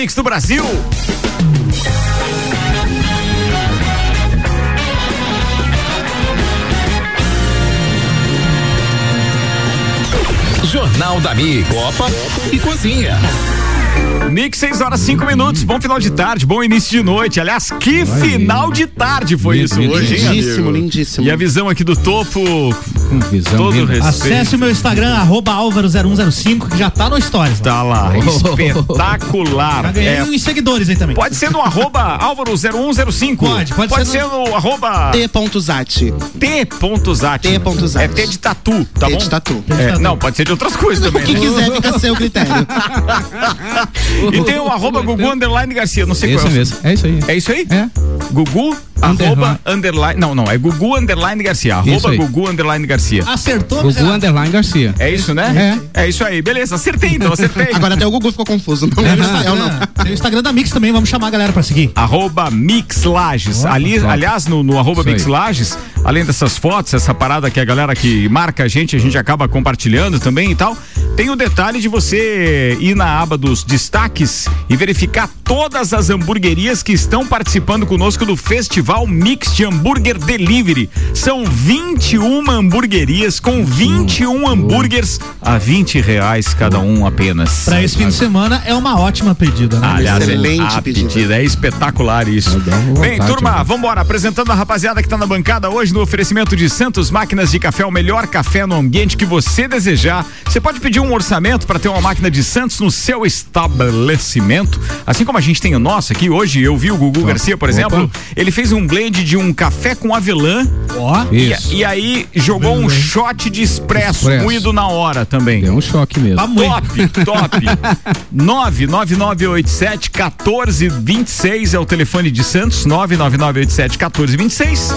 Mix do Brasil. Jornal da Mi, Copa e Cozinha. Mix, 6h05. Bom final de tarde, bom início de noite. Aliás, que final de tarde foi isso hoje, hein, amigo? Lindíssimo, lindíssimo. E a visão aqui do topo, com todo respeito. Acesse o meu Instagram, @alvaro0105, que já tá no Stories. Tá lá, espetacular. Já ganhei uns seguidores aí também. Pode ser no @alvaro0105. Pode ser no @ t.zati. É T de tatu, tá bom? T de tatu. Não, pode ser de outras coisas também. O que quiser fica a seu critério. E tem o @Gugu_Garcia, não sei qual é. Isso mesmo. É isso aí. É isso aí? É. Gugu _. Não, é Gugu_Garcia. @Gugu_Garcia. Acertou, Gugu_Garcia. É isso, né? É isso aí. Beleza, acertei. Agora até o Gugu ficou confuso. Não é o não. Tem o Instagram da Mix também, vamos chamar a galera pra seguir. @Mix Lages. Aliás, no @Mix Lages, além dessas fotos, essa parada que a galera que marca a gente acaba compartilhando também e tal, tem o detalhe de você ir na aba dos destaques e verificar todas as hamburguerias que estão participando conosco do Festival Mix de Hambúrguer Delivery. São 21 hamburguerias com 21 hambúrgueres a R$20 cada um apenas. Pra esse fim de semana é uma ótima pedida, né? Aliás, excelente pedida. É espetacular isso. Bem, turma, vambora. Apresentando a rapaziada que tá na bancada hoje no oferecimento de Santos Máquinas de Café, o melhor café no ambiente que você desejar. Você pode pedir um orçamento pra ter uma máquina de Santos no seu estabelecimento, assim como a gente tem o nosso aqui. Hoje eu vi o Gugu Garcia, por exemplo, ele fez um blend de um café com avelã e aí jogou um shot de expresso moído na hora também. É um choque mesmo. Top. 99987-1426 é o telefone de Santos, 99987-1426.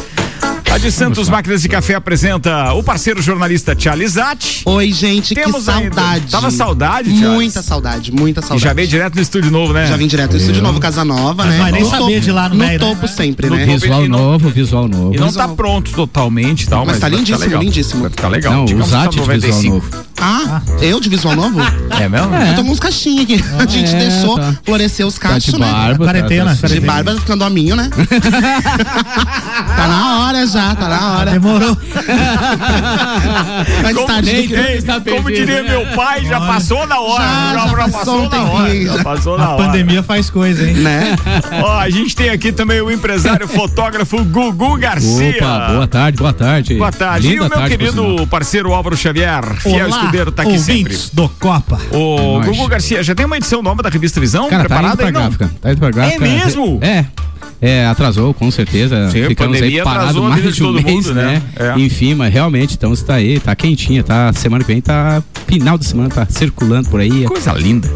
A de Santos Máquinas de Café apresenta o parceiro jornalista Tchalizati. Oi, gente, que saudade. Tava saudade, Tchalizati? Muita saudade. E já veio direto no estúdio novo, né? Já vim direto no estúdio novo, Casa Nova, né? Vai nem saber de lá no meio, topo, né? Sempre, no né? Visual novo. E não tá pronto totalmente e tal, mas tá lindíssimo. Vai ficar legal. Não, o Zati de visual novo. Eu de visual novo? É mesmo? Eu tô com uns caixinhos aqui. A gente deixou florescer os cachos, né? De barba, ficando aminho, né? Tá na hora já. Demorou. Como diria meu pai, já passou na hora. Já passou na hora. A pandemia faz coisa, hein? Né? Ó, a gente tem aqui também o empresário fotógrafo Gugu Garcia. Opa, boa tarde. Boa tarde. Linda e o meu querido parceiro Álvaro Xavier, fiel escudeiro, tá aqui sempre. Do Copa. Ô, Gugu Garcia, já tem uma edição nova da Revista Visão preparada? Tá indo pra gráfica. É mesmo? É, atrasou, com certeza. Sim, ficamos aí parados mais de um mês, mundo, né? Enfim, mas realmente, então está aí, tá quentinha, tá, semana que vem, tá, final de semana, tá circulando por aí. Coisa linda.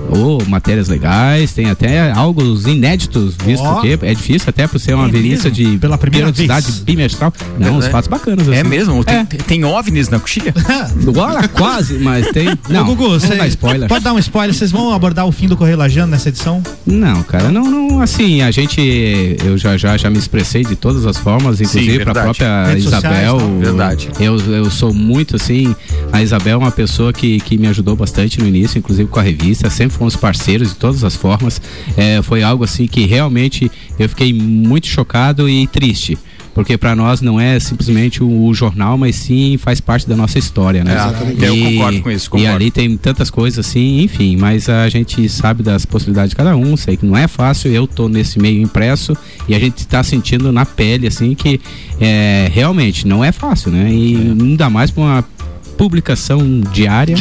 Matérias legais, tem até algo inéditos, visto que é difícil até por ser uma velhice de pela primeira periodicidade bimestral. Não, uns fatos bacanas. Assim. É mesmo? Tem OVNIs na coxilha? Agora quase, mas tem. Não, Gugu, você pode dar um spoiler, vocês vão abordar o fim do Correio Lajeano nessa edição? Não, cara, não, assim, a gente... Eu já me expressei de todas as formas, inclusive para a própria redes Isabel. Sociais, verdade. Eu sou muito assim. A Isabel é uma pessoa que me ajudou bastante no início, inclusive com a revista. Sempre fomos parceiros de todas as formas. Foi algo assim que realmente eu fiquei muito chocado e triste. Porque para nós não é simplesmente o jornal, mas sim faz parte da nossa história, né? Exatamente. Eu concordo com isso. E ali tem tantas coisas assim, enfim, mas a gente sabe das possibilidades de cada um, sei que não é fácil, eu tô nesse meio impresso e a gente tá sentindo na pele, assim, que realmente não é fácil, né? E ainda mais pra uma publicação diária.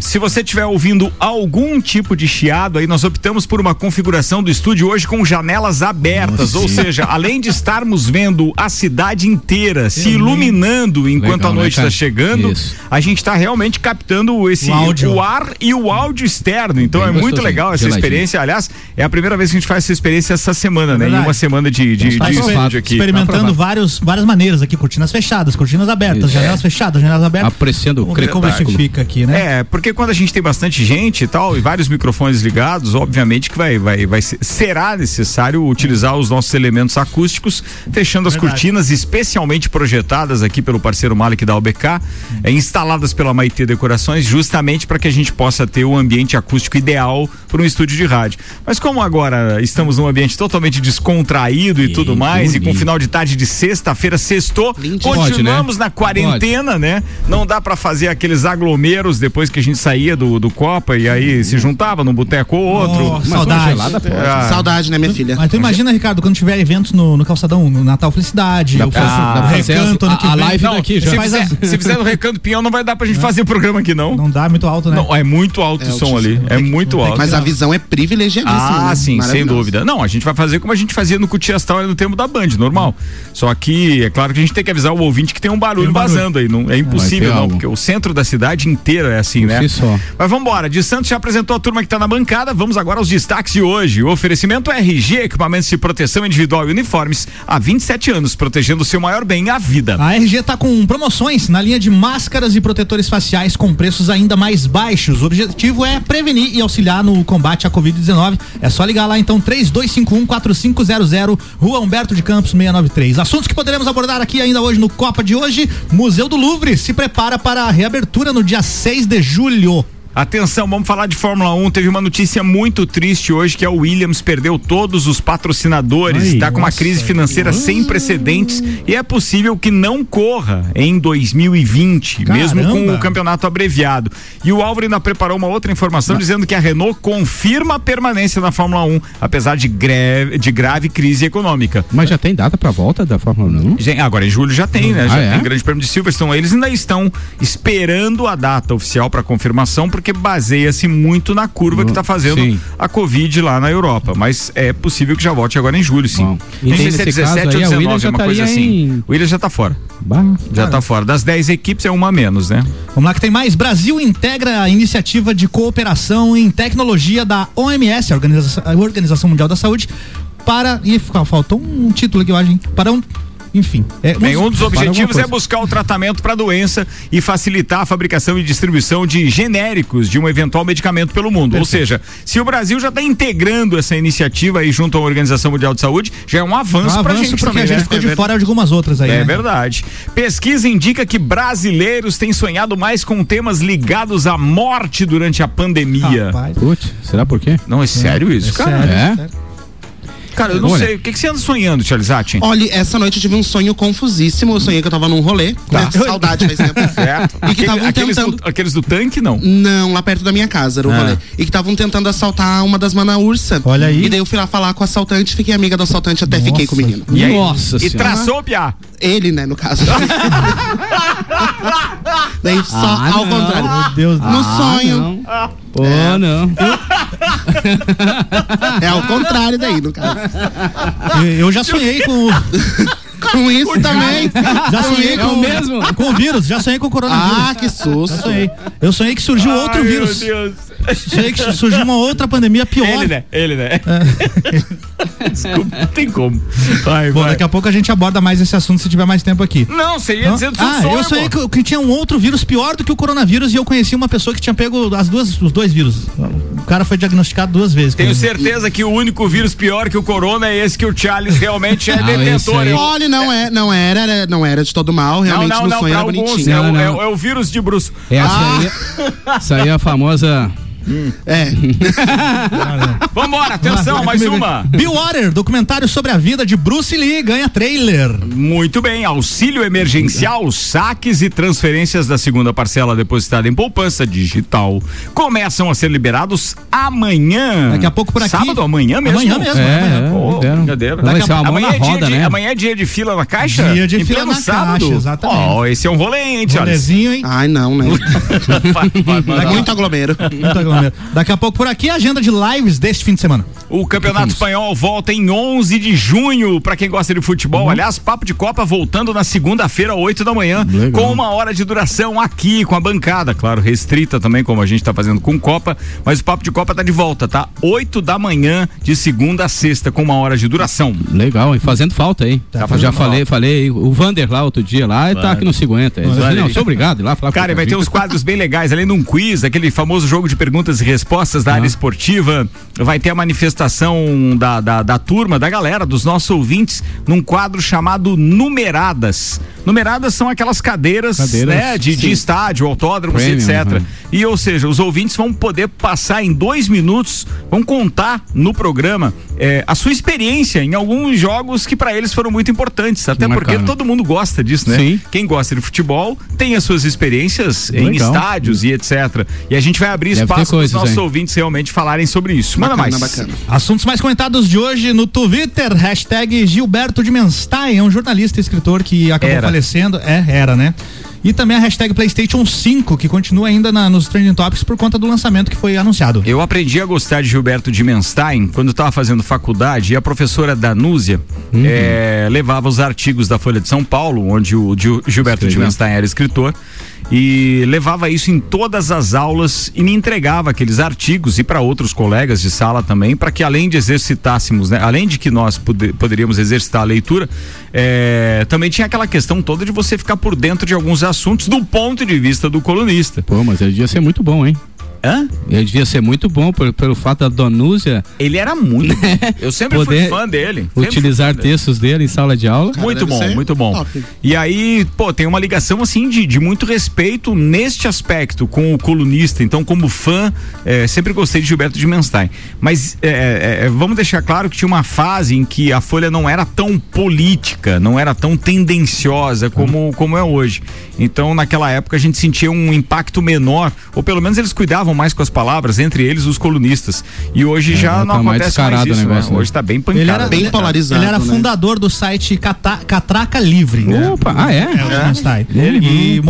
Se você estiver ouvindo algum tipo de chiado aí, nós optamos por uma configuração do estúdio hoje com janelas abertas, ou seja, além de estarmos vendo a cidade inteira se iluminando enquanto a noite está chegando, isso. A gente está realmente captando o ar e o áudio externo, então bem muito legal essa experiência, aliás, é a primeira vez que a gente faz essa experiência essa semana, né? Em uma semana de estúdio aqui. Experimentando várias maneiras aqui, cortinas fechadas, cortinas abertas, janelas fechadas, janelas abertas. aberto. Apreciando o cretáculo. Vamos ver como isso fica aqui, né? É, porque quando a gente tem bastante gente e tal, e vários microfones ligados, obviamente que será necessário utilizar os nossos elementos acústicos, fechando as cortinas especialmente projetadas aqui pelo parceiro Malik da UBK, instaladas pela Maitê Decorações, justamente para que a gente possa ter o ambiente acústico ideal para um estúdio de rádio. Mas como agora estamos num ambiente totalmente descontraído e tudo mais, bonito. E com final de tarde de sexta-feira, sextou, continuamos na quarentena, né? Não dá para fazer aqueles aglomeros depois que a gente saía do Copa e aí se juntava num boteco ou outro. Saudade. Saudade, né, minha filha? Mas tu imagina, Ricardo, quando tiver eventos no Calçadão, no Natal Felicidade, Recanto, ano que vem. A live daqui já. Se fizer no Recanto Pinhão, não vai dar pra gente fazer o programa aqui, não. Não dá, muito alto, né? Não, é muito alto o som ali. É muito alto. Mas a visão é privilegiadíssima. Ah, sim, sem dúvida. Não, a gente vai fazer como a gente fazia no Cutia Astal no tempo da Band, normal. Só que é claro que a gente tem que avisar o ouvinte que tem um barulho vazando aí. É impossível, não, porque o centro da cidade inteira é assim, né? Mas vamos embora. De Santos já apresentou a turma que tá na bancada. Vamos agora aos destaques de hoje. O oferecimento RG, equipamentos de proteção individual e uniformes, há 27 anos, protegendo o seu maior bem, a vida. A RG tá com promoções na linha de máscaras e protetores faciais com preços ainda mais baixos. O objetivo é prevenir e auxiliar no combate à Covid-19. É só ligar lá então, 3251-4500, Rua Humberto de Campos, 693. Assuntos que poderemos abordar aqui ainda hoje no Copa de hoje. Museu do Louvre se prepara para a reabertura no dia 6 de julho. Atenção, vamos falar de Fórmula 1. Teve uma notícia muito triste hoje, que é o Williams perdeu todos os patrocinadores, está com uma crise financeira sem precedentes e é possível que não corra em 2020, mesmo com o campeonato abreviado. E o Álvaro ainda preparou uma outra informação dizendo que a Renault confirma a permanência na Fórmula 1, apesar de grave crise econômica. Mas já tem data para a volta da Fórmula 1? Agora em julho já tem, né? Já tem o Grande Prêmio de Silverstone. Eles ainda estão esperando a data oficial para confirmação, porque baseia-se muito na curva que está fazendo a Covid lá na Europa, mas é possível que já volte agora em julho, sim. Tem que ser 17 ou 19, é uma coisa assim. O Williams já está fora. Já está fora. Das 10 equipes é uma a menos, né? Vamos lá que tem mais. Brasil integra a iniciativa de cooperação em tecnologia da OMS, a Organização Mundial da Saúde, para... Ih, faltou um título aqui, eu acho, hein? Enfim. Um dos objetivos é buscar o tratamento para a doença e facilitar a fabricação e distribuição de genéricos de um eventual medicamento pelo mundo. Perfeito. Ou seja, se o Brasil já está integrando essa iniciativa aí junto à Organização Mundial de Saúde, já é um avanço para a gente, porque a gente ficou de fora de algumas outras aí. É verdade. Pesquisa indica que brasileiros têm sonhado mais com temas ligados à morte durante a pandemia. Putz, será por quê? Não, é sério isso, cara? Sério. Cara, eu não sei. O que você anda sonhando, Charles Atin? Olha, essa noite eu tive um sonho confusíssimo. Eu sonhei que eu tava num rolê. Tá. Né? Saudade, faz tempo. Certo. E que estavam tentando... Aqueles do tanque, não? Não, lá perto da minha casa era o rolê. E que estavam tentando assaltar uma das Mana Ursa. Olha aí. E daí eu fui lá falar com o assaltante, fiquei amiga do assaltante, até fiquei com o menino. E aí? Nossa senhora. E traçou o piá. Ele, né, no caso. Daí só ao contrário. Meu Deus do céu. No sonho. É ao contrário daí, no caso. Eu já sonhei com... Com isso também. Já sonhei com o mesmo. Com o vírus, já sonhei com o coronavírus. Ah, que susto. Eu sonhei que surgiu outro vírus. Meu Deus. Sonhei que surgiu uma outra pandemia pior. Ele, né? Desculpa, não tem como. Bom, daqui a pouco a gente aborda mais esse assunto se tiver mais tempo aqui. Não, você ia dizer do seu sonho. Eu sonhei que tinha um outro vírus pior do que o coronavírus e eu conheci uma pessoa que tinha pego os dois vírus. O cara foi diagnosticado duas vezes. Tenho certeza que o único vírus pior que o corona é esse que o Charles realmente é detentor. Olha, não era de todo mal, realmente no sonho era bonitinho. É o vírus de bruxo. Essa aí é a famosa... Vambora, atenção, mais uma. Billwater, documentário sobre a vida de Bruce Lee, ganha trailer. Muito bem, auxílio emergencial, saques e transferências da segunda parcela depositada em poupança digital começam a ser liberados amanhã. Daqui a pouco por aqui. Sábado, amanhã mesmo. Amanhã mesmo. Amanhã é dia de fila na caixa? Dia de em fila na sábado. Caixa, exatamente. Esse é um rolê, hein, rolezinho, hein? Ai, não, né? Muito aglomero. Daqui a pouco por aqui a agenda de lives deste fim de semana. O Campeonato Espanhol volta em 11 de junho, pra quem gosta de futebol. Aliás, Papo de Copa voltando na segunda-feira, 8 da manhã, legal, com 1 hora de duração aqui, com a bancada, claro, restrita também, como a gente tá fazendo com Copa, mas o Papo de Copa tá de volta, tá? 8 da manhã, de segunda a sexta, com 1 hora de duração. Legal, e fazendo falta, hein? Já falei, o Vander lá outro dia lá, e tá aqui no 50. Não, sou obrigado ir lá falar. Cara, vai ter uns quadros bem legais, além de um quiz, aquele famoso jogo de perguntas e respostas da área esportiva, vai ter a manifestação da turma, da galera, dos nossos ouvintes, num quadro chamado Numeradas. Numeradas são aquelas cadeiras, né, de estádio, autódromos, Premium, etc. E, ou seja, os ouvintes vão poder passar em 2 minutos, vão contar no programa a sua experiência em alguns jogos que pra eles foram muito importantes, até porque todo mundo gosta disso, né? Sim. Quem gosta de futebol tem as suas experiências em estádios e etc. E a gente vai abrir espaço para os nossos ouvintes realmente falarem sobre isso. Manda mais. Bacana. Assuntos mais comentados de hoje no Twitter, hashtag Gilberto Dimenstein, é um jornalista e escritor que acabou falecendo. Era, né? E também a hashtag PlayStation 5, que continua ainda nos Trending Topics por conta do lançamento que foi anunciado. Eu aprendi a gostar de Gilberto Dimenstein quando estava fazendo faculdade, e a professora Danúzia levava os artigos da Folha de São Paulo, onde o Gilberto Dimenstein era escritor, e levava isso em todas as aulas e me entregava aqueles artigos e para outros colegas de sala também, para que além de exercitássemos, né, além de que nós poderíamos exercitar a leitura, também tinha aquela questão toda de você ficar por dentro de alguns assuntos do ponto de vista do colunista. Pô, mas ele devia ser muito bom, hein? Hã? Ele devia ser muito bom pelo fato da Danúzia. Ele era muito bom. Eu sempre fui fã dele. Utilizar textos dele em sala de aula. Cara, muito bom, muito bom. Top. E aí, pô, tem uma ligação assim de muito respeito neste aspecto com o colunista. Então, como fã, sempre gostei de Gilberto Dimenstein. Mas vamos deixar claro que tinha uma fase em que a Folha não era tão política, não era tão tendenciosa como é hoje. Então, naquela época, a gente sentia um impacto menor, ou pelo menos eles cuidavam mais com as palavras, entre eles os colunistas. E hoje já não acontece mais isso, né? Hoje tá bem pancado. Ele era bem polarizado. Ele era fundador do site Catraca Livre, né? Opa, Ele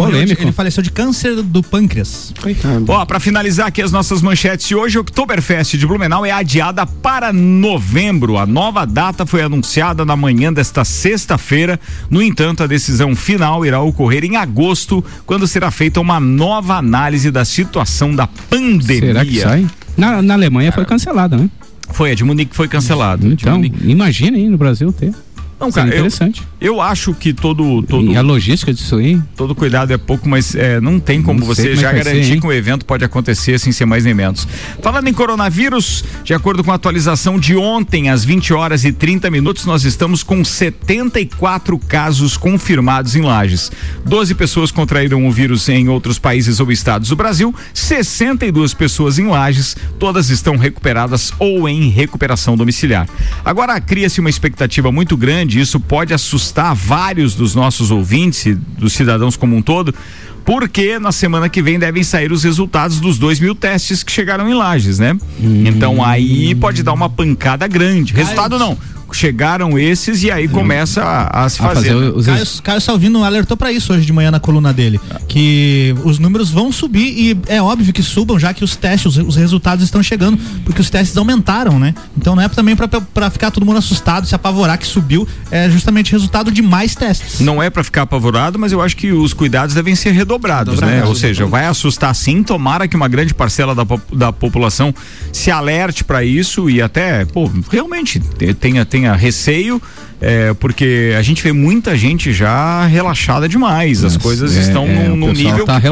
faleceu de câncer do pâncreas. Coitado. Ó, pra finalizar aqui as nossas manchetes de hoje, o Oktoberfest de Blumenau é adiada para novembro. A nova data foi anunciada na manhã desta sexta-feira. No entanto, a decisão final irá ocorrer em agosto, quando será feita uma nova análise da situação da pandemia. Será que sai? Na Alemanha foi cancelada, né? A de Munique foi cancelada. Então, imagina aí no Brasil ter. Não, cara, interessante. Eu acho que e a logística disso aí. Todo cuidado é pouco, mas não tem como você já garantir que um evento pode acontecer sem ser mais nem menos. Falando em coronavírus, de acordo com a atualização de ontem, às 20h30, nós estamos com 74 casos confirmados em Lages. 12 pessoas contraíram o vírus em outros países ou estados do Brasil, 62 pessoas em Lages, todas estão recuperadas ou em recuperação domiciliar. Agora cria-se uma expectativa muito grande. Isso pode assustar vários dos nossos ouvintes e dos cidadãos como um todo, porque na semana que vem devem sair os resultados dos 2.000 testes que chegaram em Lages, né? Então aí pode dar uma pancada grande. Resultado não. Chegaram esses e aí começa a se fazer. Caio Salvino alertou pra isso hoje de manhã na coluna dele, que os números vão subir e é óbvio que subam, já que os testes, os resultados estão chegando, porque os testes aumentaram, né? Então não é também pra ficar todo mundo assustado, se apavorar que subiu, é justamente resultado de mais testes. Não é pra ficar apavorado, mas eu acho que os cuidados devem ser redobrados, né? Ou seja, vai assustar sim, tomara que uma grande parcela da população se alerte pra isso e até, realmente tenha receio, porque a gente vê muita gente já relaxada demais, as coisas estão num nível tá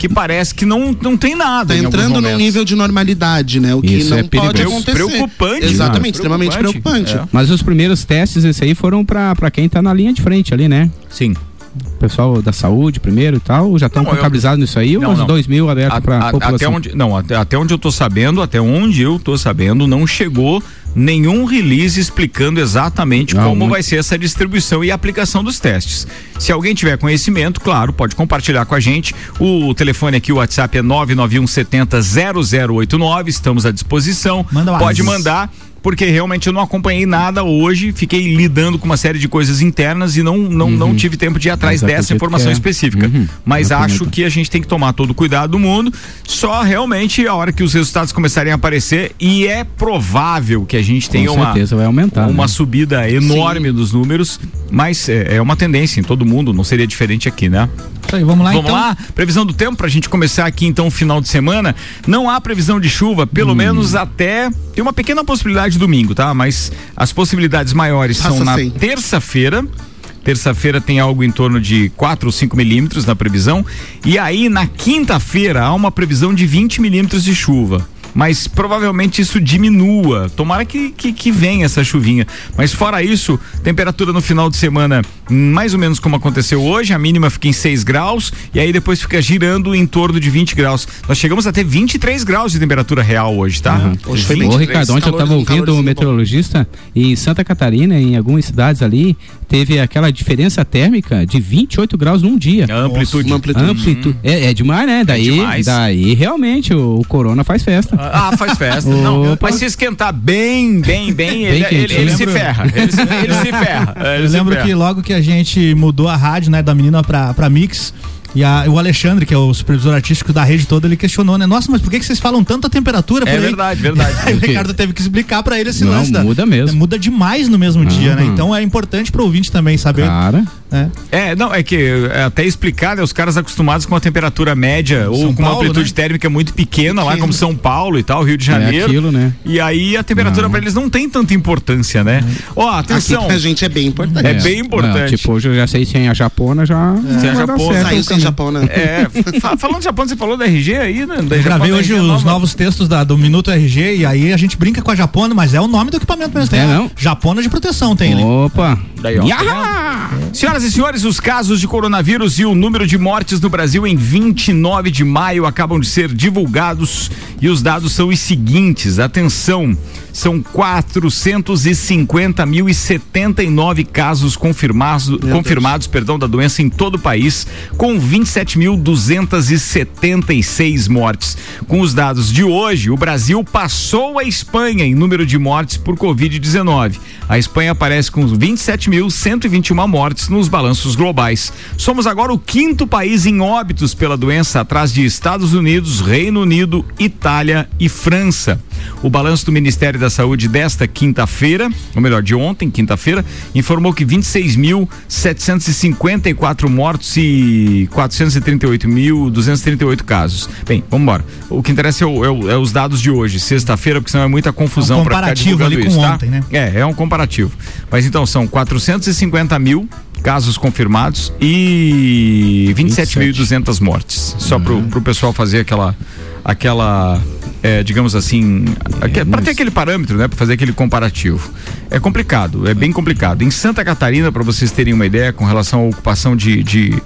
que parece que não tem nada. Tá entrando num nível de normalidade, né? O que isso não pode acontecer. Preocupante. Exatamente, extremamente preocupante. Mas os primeiros testes, esse aí, foram pra quem tá na linha de frente ali, né? Sim. Pessoal da saúde primeiro e tal, já estão contabilizados nisso aí, ou uns 2.000 abertos para a população? Até onde eu tô sabendo, não chegou nenhum release explicando exatamente como vai ser essa distribuição e aplicação dos testes. Se alguém tiver conhecimento, claro, pode compartilhar com a gente. O telefone aqui, o WhatsApp é 991700089, estamos à disposição. Pode mandar. porque realmente eu não acompanhei nada hoje, fiquei lidando com uma série de coisas internas e não tive tempo de ir atrás dessa informação específica. Mas acho que a gente tem que tomar todo o cuidado do mundo, só realmente a hora que os resultados começarem a aparecer, e é provável que a gente tenha uma subida enorme dos números, mas é uma tendência em todo mundo, não seria diferente aqui, né? Aí, vamos lá, previsão do tempo pra gente começar aqui então o final de semana. Não há previsão de chuva, pelo menos até, tem uma pequena possibilidade domingo, tá? Mas as possibilidades maiores são na terça-feira. Terça-feira tem algo em torno de 4 ou 5 milímetros na previsão. E aí na quinta-feira há uma previsão de 20 milímetros de chuva. Mas provavelmente isso diminua. Tomara que venha essa chuvinha. Mas fora isso, temperatura no final de semana, mais ou menos como aconteceu hoje, a mínima fica em 6 graus e aí depois fica girando em torno de 20 graus. Nós chegamos a ter 23 graus de temperatura real hoje, tá? Hoje foi 23. Ô, Ricardo, ontem eu estava ouvindo o meteorologista e em Santa Catarina, em algumas cidades ali, teve aquela diferença térmica de 28 graus num dia. Amplitude. É demais, né? Daí realmente o corona faz festa. Faz festa. Não, mas se esquentar bem, ele se ferra. Eu lembro que logo que a gente mudou a rádio, né, da menina pra Mix, e o Alexandre, que é o supervisor artístico da rede toda, ele questionou, né? Nossa, mas por que vocês falam tanta temperatura por aí? É verdade. Aí o Ricardo teve que explicar pra ele esse lance. Muda mesmo. Muda demais no mesmo dia, né? Então é importante pro ouvinte também saber. Cara... até explicar, né, os caras acostumados com a temperatura média ou com uma amplitude térmica muito pequena lá, como São Paulo e tal, Rio de Janeiro. É aquilo, né? E aí a temperatura pra eles não tem tanta importância, né? Ó, atenção. Aqui pra gente é bem importante. É bem importante. Não, tipo, hoje eu já sei sem a Japona, Japona. Falando de Japona, você falou da RG aí, né? Eu gravei hoje os novos textos do Minuto RG e aí a gente brinca com a Japona, mas é o nome do equipamento mesmo. Tem Japona de proteção, tem ali. Opa! Daí, ó. Senhoras e senhores, os casos de coronavírus e o número de mortes no Brasil em 29 de maio acabam de ser divulgados e os dados são os seguintes, atenção, são 450.079 casos confirmados, da doença em todo o país, com 27.276 mortes. Com os dados de hoje, o Brasil passou a Espanha em número de mortes por Covid-19. A Espanha aparece com 27.121 mortes nos balanços globais. Somos agora o quinto país em óbitos pela doença, atrás de Estados Unidos, Reino Unido, Itália e França. O balanço do Ministério da Saúde desta quinta-feira, ou melhor, de ontem, quinta-feira, informou que 26.754 mortos e 438.238 casos. Bem, vamos embora. O que interessa é os dados de hoje, sexta-feira, porque senão é muita confusão para ficar divulgando isso, tá? Comparativo ali com ontem, né? É um comparativo. Mas então são 450.000 casos confirmados e 27.200 mortes. Só pro pessoal fazer aquela digamos assim, para ter aquele parâmetro, né, para fazer aquele comparativo. É complicado, é bem complicado. Em Santa Catarina, para vocês terem uma ideia com relação à ocupação de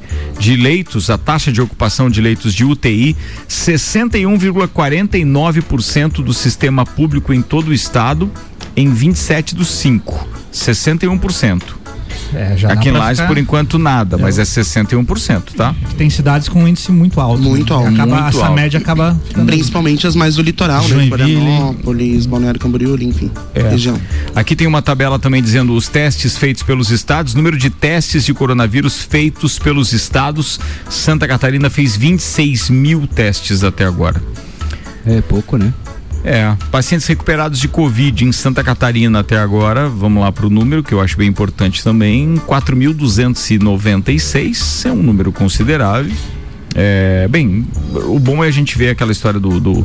leitos, a taxa de ocupação de leitos de UTI, 61,49% do sistema público em todo o estado, em 27 dos 5, 61%. Aqui em Lages, por enquanto, nada, mas é 61%, tá? Tem cidades com índice muito alto. Média acaba ficando... Principalmente as mais do litoral, né? Florianópolis, Balneário Camboriú, enfim, região. Aqui tem uma tabela também dizendo os testes feitos pelos estados, número de testes de coronavírus feitos pelos estados. Santa Catarina fez 26.000 testes até agora. É pouco, né? Pacientes recuperados de Covid em Santa Catarina até agora, vamos lá para o número que eu acho bem importante também, 4.296, é um número considerável. Bem, o bom é a gente ver aquela história do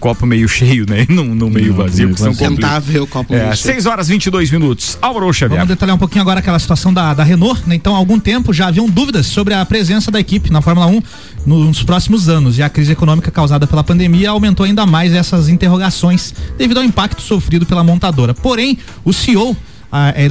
copo meio cheio, né? Não meio vazio. Tentar ver o copo meio cheio. 6:22. Álvaro Xavier. Vamos detalhar um pouquinho agora aquela situação da Renault, né? Então, há algum tempo já haviam dúvidas sobre a presença da equipe na Fórmula 1 nos próximos anos. E a crise econômica causada pela pandemia aumentou ainda mais essas interrogações devido ao impacto sofrido pela montadora. Porém, o CEO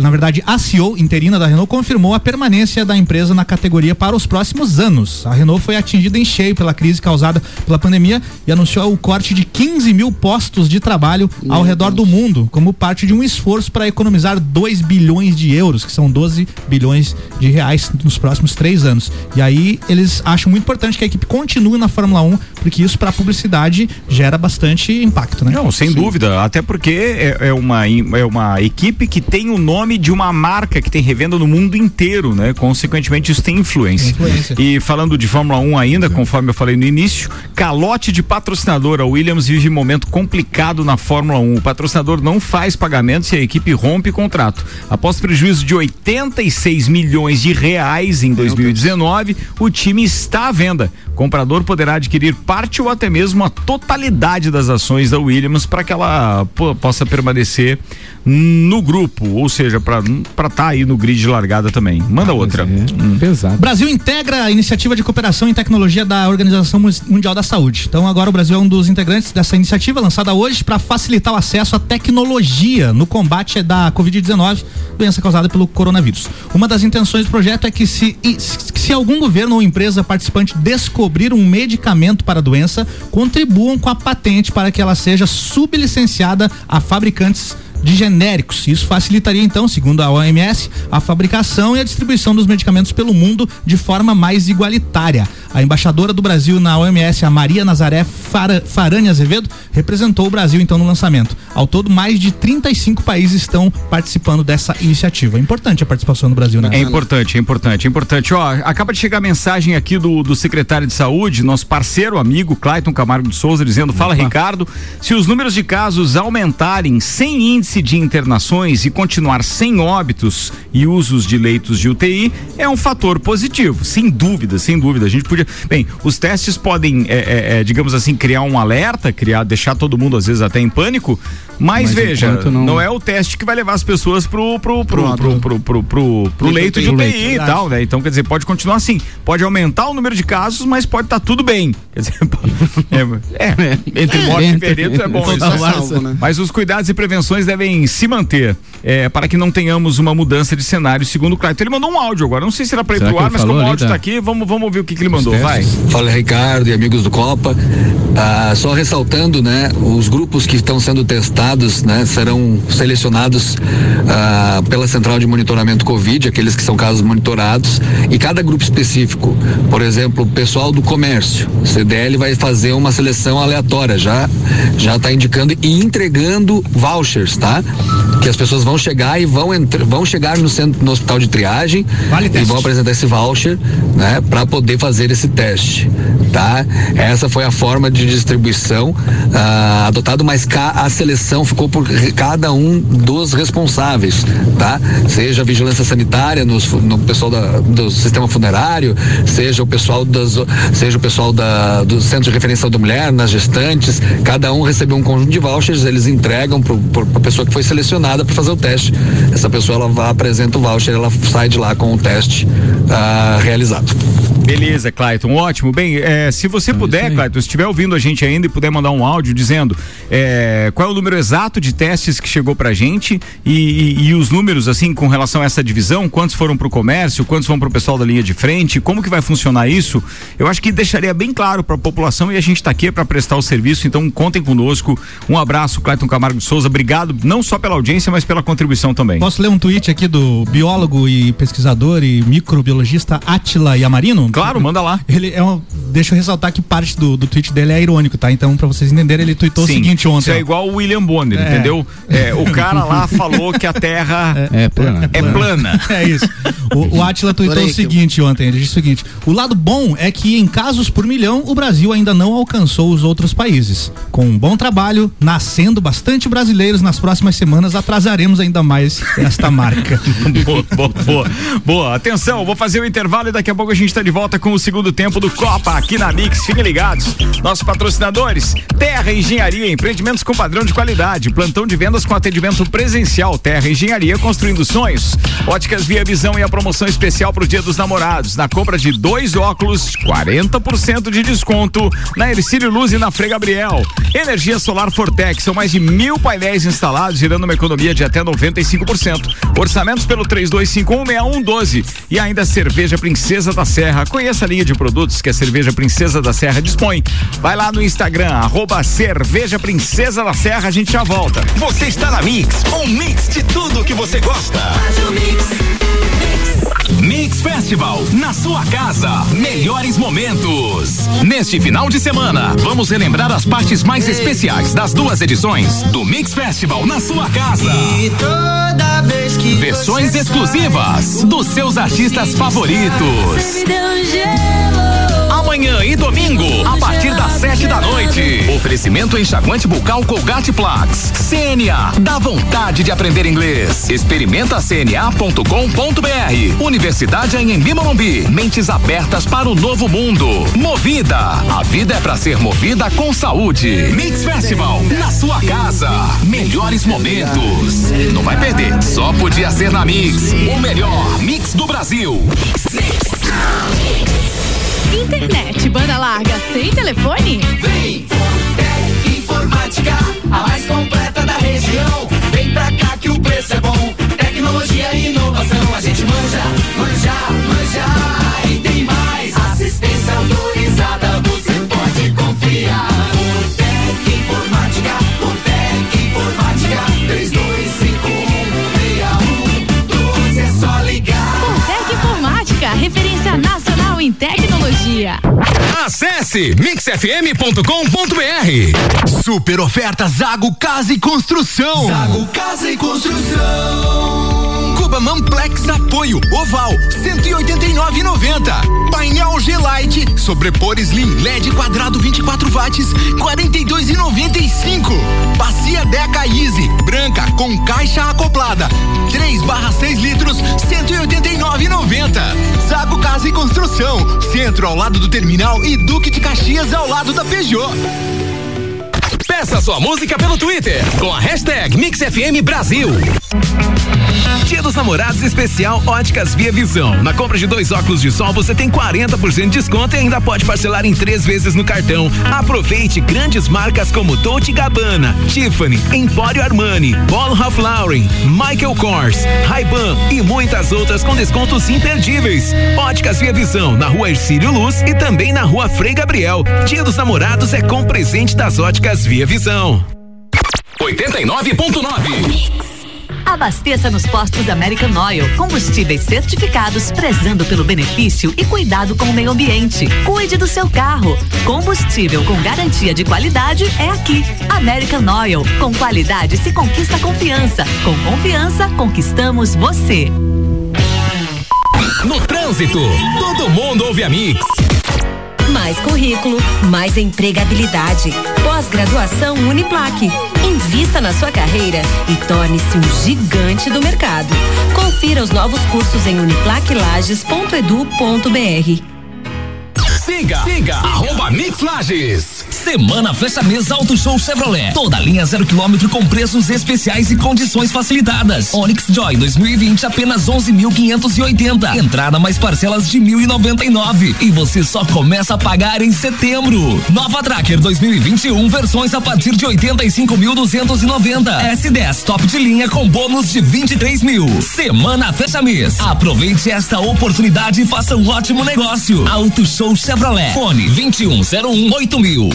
na verdade, a CEO interina da Renault confirmou a permanência da empresa na categoria para os próximos anos. A Renault foi atingida em cheio pela crise causada pela pandemia e anunciou o corte de 15 mil postos de trabalho ao redor do mundo, como parte de um esforço para economizar 2 bilhões de euros, que são 12 bilhões de reais nos próximos 3 anos. E aí eles acham muito importante que a equipe continue na Fórmula 1, porque isso para a publicidade gera bastante impacto, né? Não, sem dúvida, até porque é uma equipe que tem o nome de uma marca que tem revenda no mundo inteiro, né? Consequentemente, isso tem influência. E falando de Fórmula 1 ainda, conforme eu falei no início, calote de patrocinador. A Williams vive um momento complicado na Fórmula 1. O patrocinador não faz pagamentos e a equipe rompe contrato. Após prejuízo de 86 milhões de reais em 2019, o time está à venda. O comprador poderá adquirir parte ou até mesmo a totalidade das ações da Williams para que ela possa permanecer no grupo, ou seja, para estar aí no grid de largada também. Manda outra. Pesado. Brasil integra a iniciativa de cooperação em tecnologia da Organização Mundial da Saúde. Então agora o Brasil é um dos integrantes dessa iniciativa lançada hoje para facilitar o acesso à tecnologia no combate da Covid-19, doença causada pelo coronavírus. Uma das intenções do projeto é que se algum governo ou empresa participante descobrir um medicamento para a doença, contribuam com a patente para que ela seja sublicenciada a fabricantes de genéricos. Isso facilitaria então, segundo a OMS, a fabricação e a distribuição dos medicamentos pelo mundo de forma mais igualitária. A embaixadora do Brasil na OMS, a Maria Nazaré Farani Azevedo, representou o Brasil então no lançamento. Ao todo, mais de 35 países estão participando dessa iniciativa. É importante a participação do Brasil, né? É importante. Ó, acaba de chegar a mensagem aqui do secretário de saúde, nosso parceiro, amigo, Clayton Camargo de Souza, dizendo: fala, Ricardo, se os números de casos aumentarem sem índice de internações e continuar sem óbitos e usos de leitos de UTI, é um fator positivo, sem dúvida, a gente podia, bem, os testes podem, digamos assim, criar um alerta, deixar todo mundo às vezes até em pânico, mas veja, não é o teste que vai levar as pessoas pro leito de UTI e tal, né? Então, quer dizer, pode continuar assim, pode aumentar o número de casos, mas pode estar tudo bem, quer dizer, entre mortos e feridos é bom, né? Mas os cuidados e prevenções devem se manter, para que não tenhamos uma mudança de cenário, segundo o Clayton. Ele mandou um áudio agora, não sei se era para ir pro ar, mas como o áudio tá aqui, vamos ouvir o que ele mandou, vai. Fala, Ricardo e amigos do Copa, só ressaltando, né, os grupos que estão sendo testados, né, serão selecionados pela Central de Monitoramento Covid, aqueles que são casos monitorados, e cada grupo específico, por exemplo, o pessoal do comércio, o CDL vai fazer uma seleção aleatória, já tá indicando e entregando vouchers, tá? Que as pessoas vão chegar e vão chegar no hospital de triagem e vão apresentar esse voucher, né, para poder fazer esse teste, tá? Essa foi a forma de distribuição adotada, mas a seleção ficou por cada um dos responsáveis, tá? Seja a vigilância sanitária, no pessoal do sistema funerário, seja o pessoal do centro de referência da mulher, nas gestantes, cada um recebeu um conjunto de vouchers, eles entregam para a pessoa que foi selecionada para fazer o teste. Essa pessoa apresenta o voucher, ela sai de lá com o teste realizado. Beleza, Clayton, ótimo. Bem, se você puder, Clayton, se estiver ouvindo a gente ainda e puder mandar um áudio dizendo qual é o número exato de testes que chegou pra gente e os números, assim, com relação a essa divisão, quantos foram pro comércio, quantos vão pro pessoal da linha de frente, como que vai funcionar isso, eu acho que deixaria bem claro pra população, e a gente tá aqui pra prestar o serviço, então contem conosco. Um abraço, Clayton Camargo de Souza, obrigado não só pela audiência, mas pela contribuição também. Posso ler um tweet aqui do biólogo e pesquisador e microbiologista Átila Yamarino? Claro, manda lá. Ele deixa eu ressaltar que parte do tweet dele é irônico, tá? Então, pra vocês entenderem, ele tweetou o seguinte ontem. Isso é igual o William Bonner, entendeu? O cara lá falou que a Terra é plana. É isso. O Átila tweetou o seguinte ontem, ele disse o seguinte: o lado bom é que em casos por milhão, o Brasil ainda não alcançou os outros países. Com um bom trabalho, nascendo bastante brasileiros nas próximas semanas, atrasaremos ainda mais esta marca. Boa. Atenção, vou fazer o intervalo e daqui a pouco a gente tá de volta volta com o segundo tempo do Copa aqui na Mix. Fiquem ligados. Nossos patrocinadores: Terra Engenharia, empreendimentos com padrão de qualidade, plantão de vendas com atendimento presencial. Terra Engenharia, construindo sonhos. Óticas Via Visão e a promoção especial para o Dia dos Namorados. Na compra de 2 óculos, 40% de desconto na Hercílio Luz e na Frei Gabriel. Energia Solar Fortec, são mais de 1.000 painéis instalados, gerando uma economia de até 95%. Orçamentos pelo 32516112. E ainda Cerveja Princesa da Serra. Conheça a linha de produtos que a Cerveja Princesa da Serra dispõe. Vai lá no Instagram, @cervejaprincesa da Serra, a gente já volta. Você está na Mix, um mix de tudo que você gosta. Mix Festival, na sua casa, melhores momentos. Neste final de semana, vamos relembrar as partes mais especiais das 2 edições do Mix Festival na sua casa. E toda vez que versões exclusivas dos seus artistas favoritos. Amanhã e domingo, a partir das 7 da noite. Oferecimento enxaguante bucal Colgate Plax. CNA, dá vontade de aprender inglês. Experimenta cna.com.br. Universidade Anhembi Morumbi, mentes abertas para o novo mundo. Movida, a vida é pra ser movida com saúde. Mix Festival, na sua casa, melhores momentos. Não vai perder, só podia ser na Mix, o melhor mix do Brasil. Internet, banda larga, sem telefone? Vem, Fortec Informática, a mais completa da região. Vem pra cá que o preço é bom. Tecnologia e inovação, a gente manja. E tem mais, assistência autorizada, você pode confiar. Fortec Informática, Fortec Informática, 32516112, é só ligar. Fortec Informática, referência nacional em tecnologia. Acesse mixfm.com.br. Super oferta Zago Casa e Construção. Zago Casa e Construção. Cuba Mamplex Apoio Oval, 189,90. Painel G-Lite sobrepor Slim LED quadrado 24 watts, 42,95. Bacia Deca Easy branca com caixa acoplada, 3/6 litros, 189,90. Zago Casa e Construção, Centro ao lado do terminal e Duque de Caxias ao lado da Peugeot. Peça sua música pelo Twitter com a hashtag MixFM Brasil. Dia dos Namorados especial Óticas Via Visão. Na compra de 2 óculos de sol você tem 40% de desconto e ainda pode parcelar em 3 vezes no cartão. Aproveite grandes marcas como Dolce & Gabbana, Tiffany, Emporio Armani, Polo Ralph Lauren, Michael Kors, Ray-Ban e muitas outras com descontos imperdíveis. Óticas Via Visão, na Rua Hercílio Luz e também na Rua Frei Gabriel. Dia dos Namorados é com presente das Óticas Via Visão. 89.9. Abasteça nos postos American Oil, combustíveis certificados, prezando pelo benefício e cuidado com o meio ambiente. Cuide do seu carro. Combustível com garantia de qualidade é aqui. American Oil, com qualidade se conquista confiança. Com confiança, conquistamos você. No trânsito, todo mundo ouve a Mix. Mais currículo, mais empregabilidade. Pós-graduação Uniplac. Invista na sua carreira e torne-se um gigante do mercado. Confira os novos cursos em uniplaclages.edu.br. Siga @MixLages. Semana Fecha Mês Auto Show Chevrolet. Toda linha 0 km com preços especiais e condições facilitadas. Onix Joy 2020 apenas 11.580. Entrada mais parcelas de 1.099. E você só começa a pagar em setembro. Nova Tracker 2021 versões a partir de 85.290. S10 top de linha com bônus de 23.000. Semana Fecha Mês. Aproveite esta oportunidade e faça um ótimo negócio. Auto Show Chevrolet. Fone 21018000.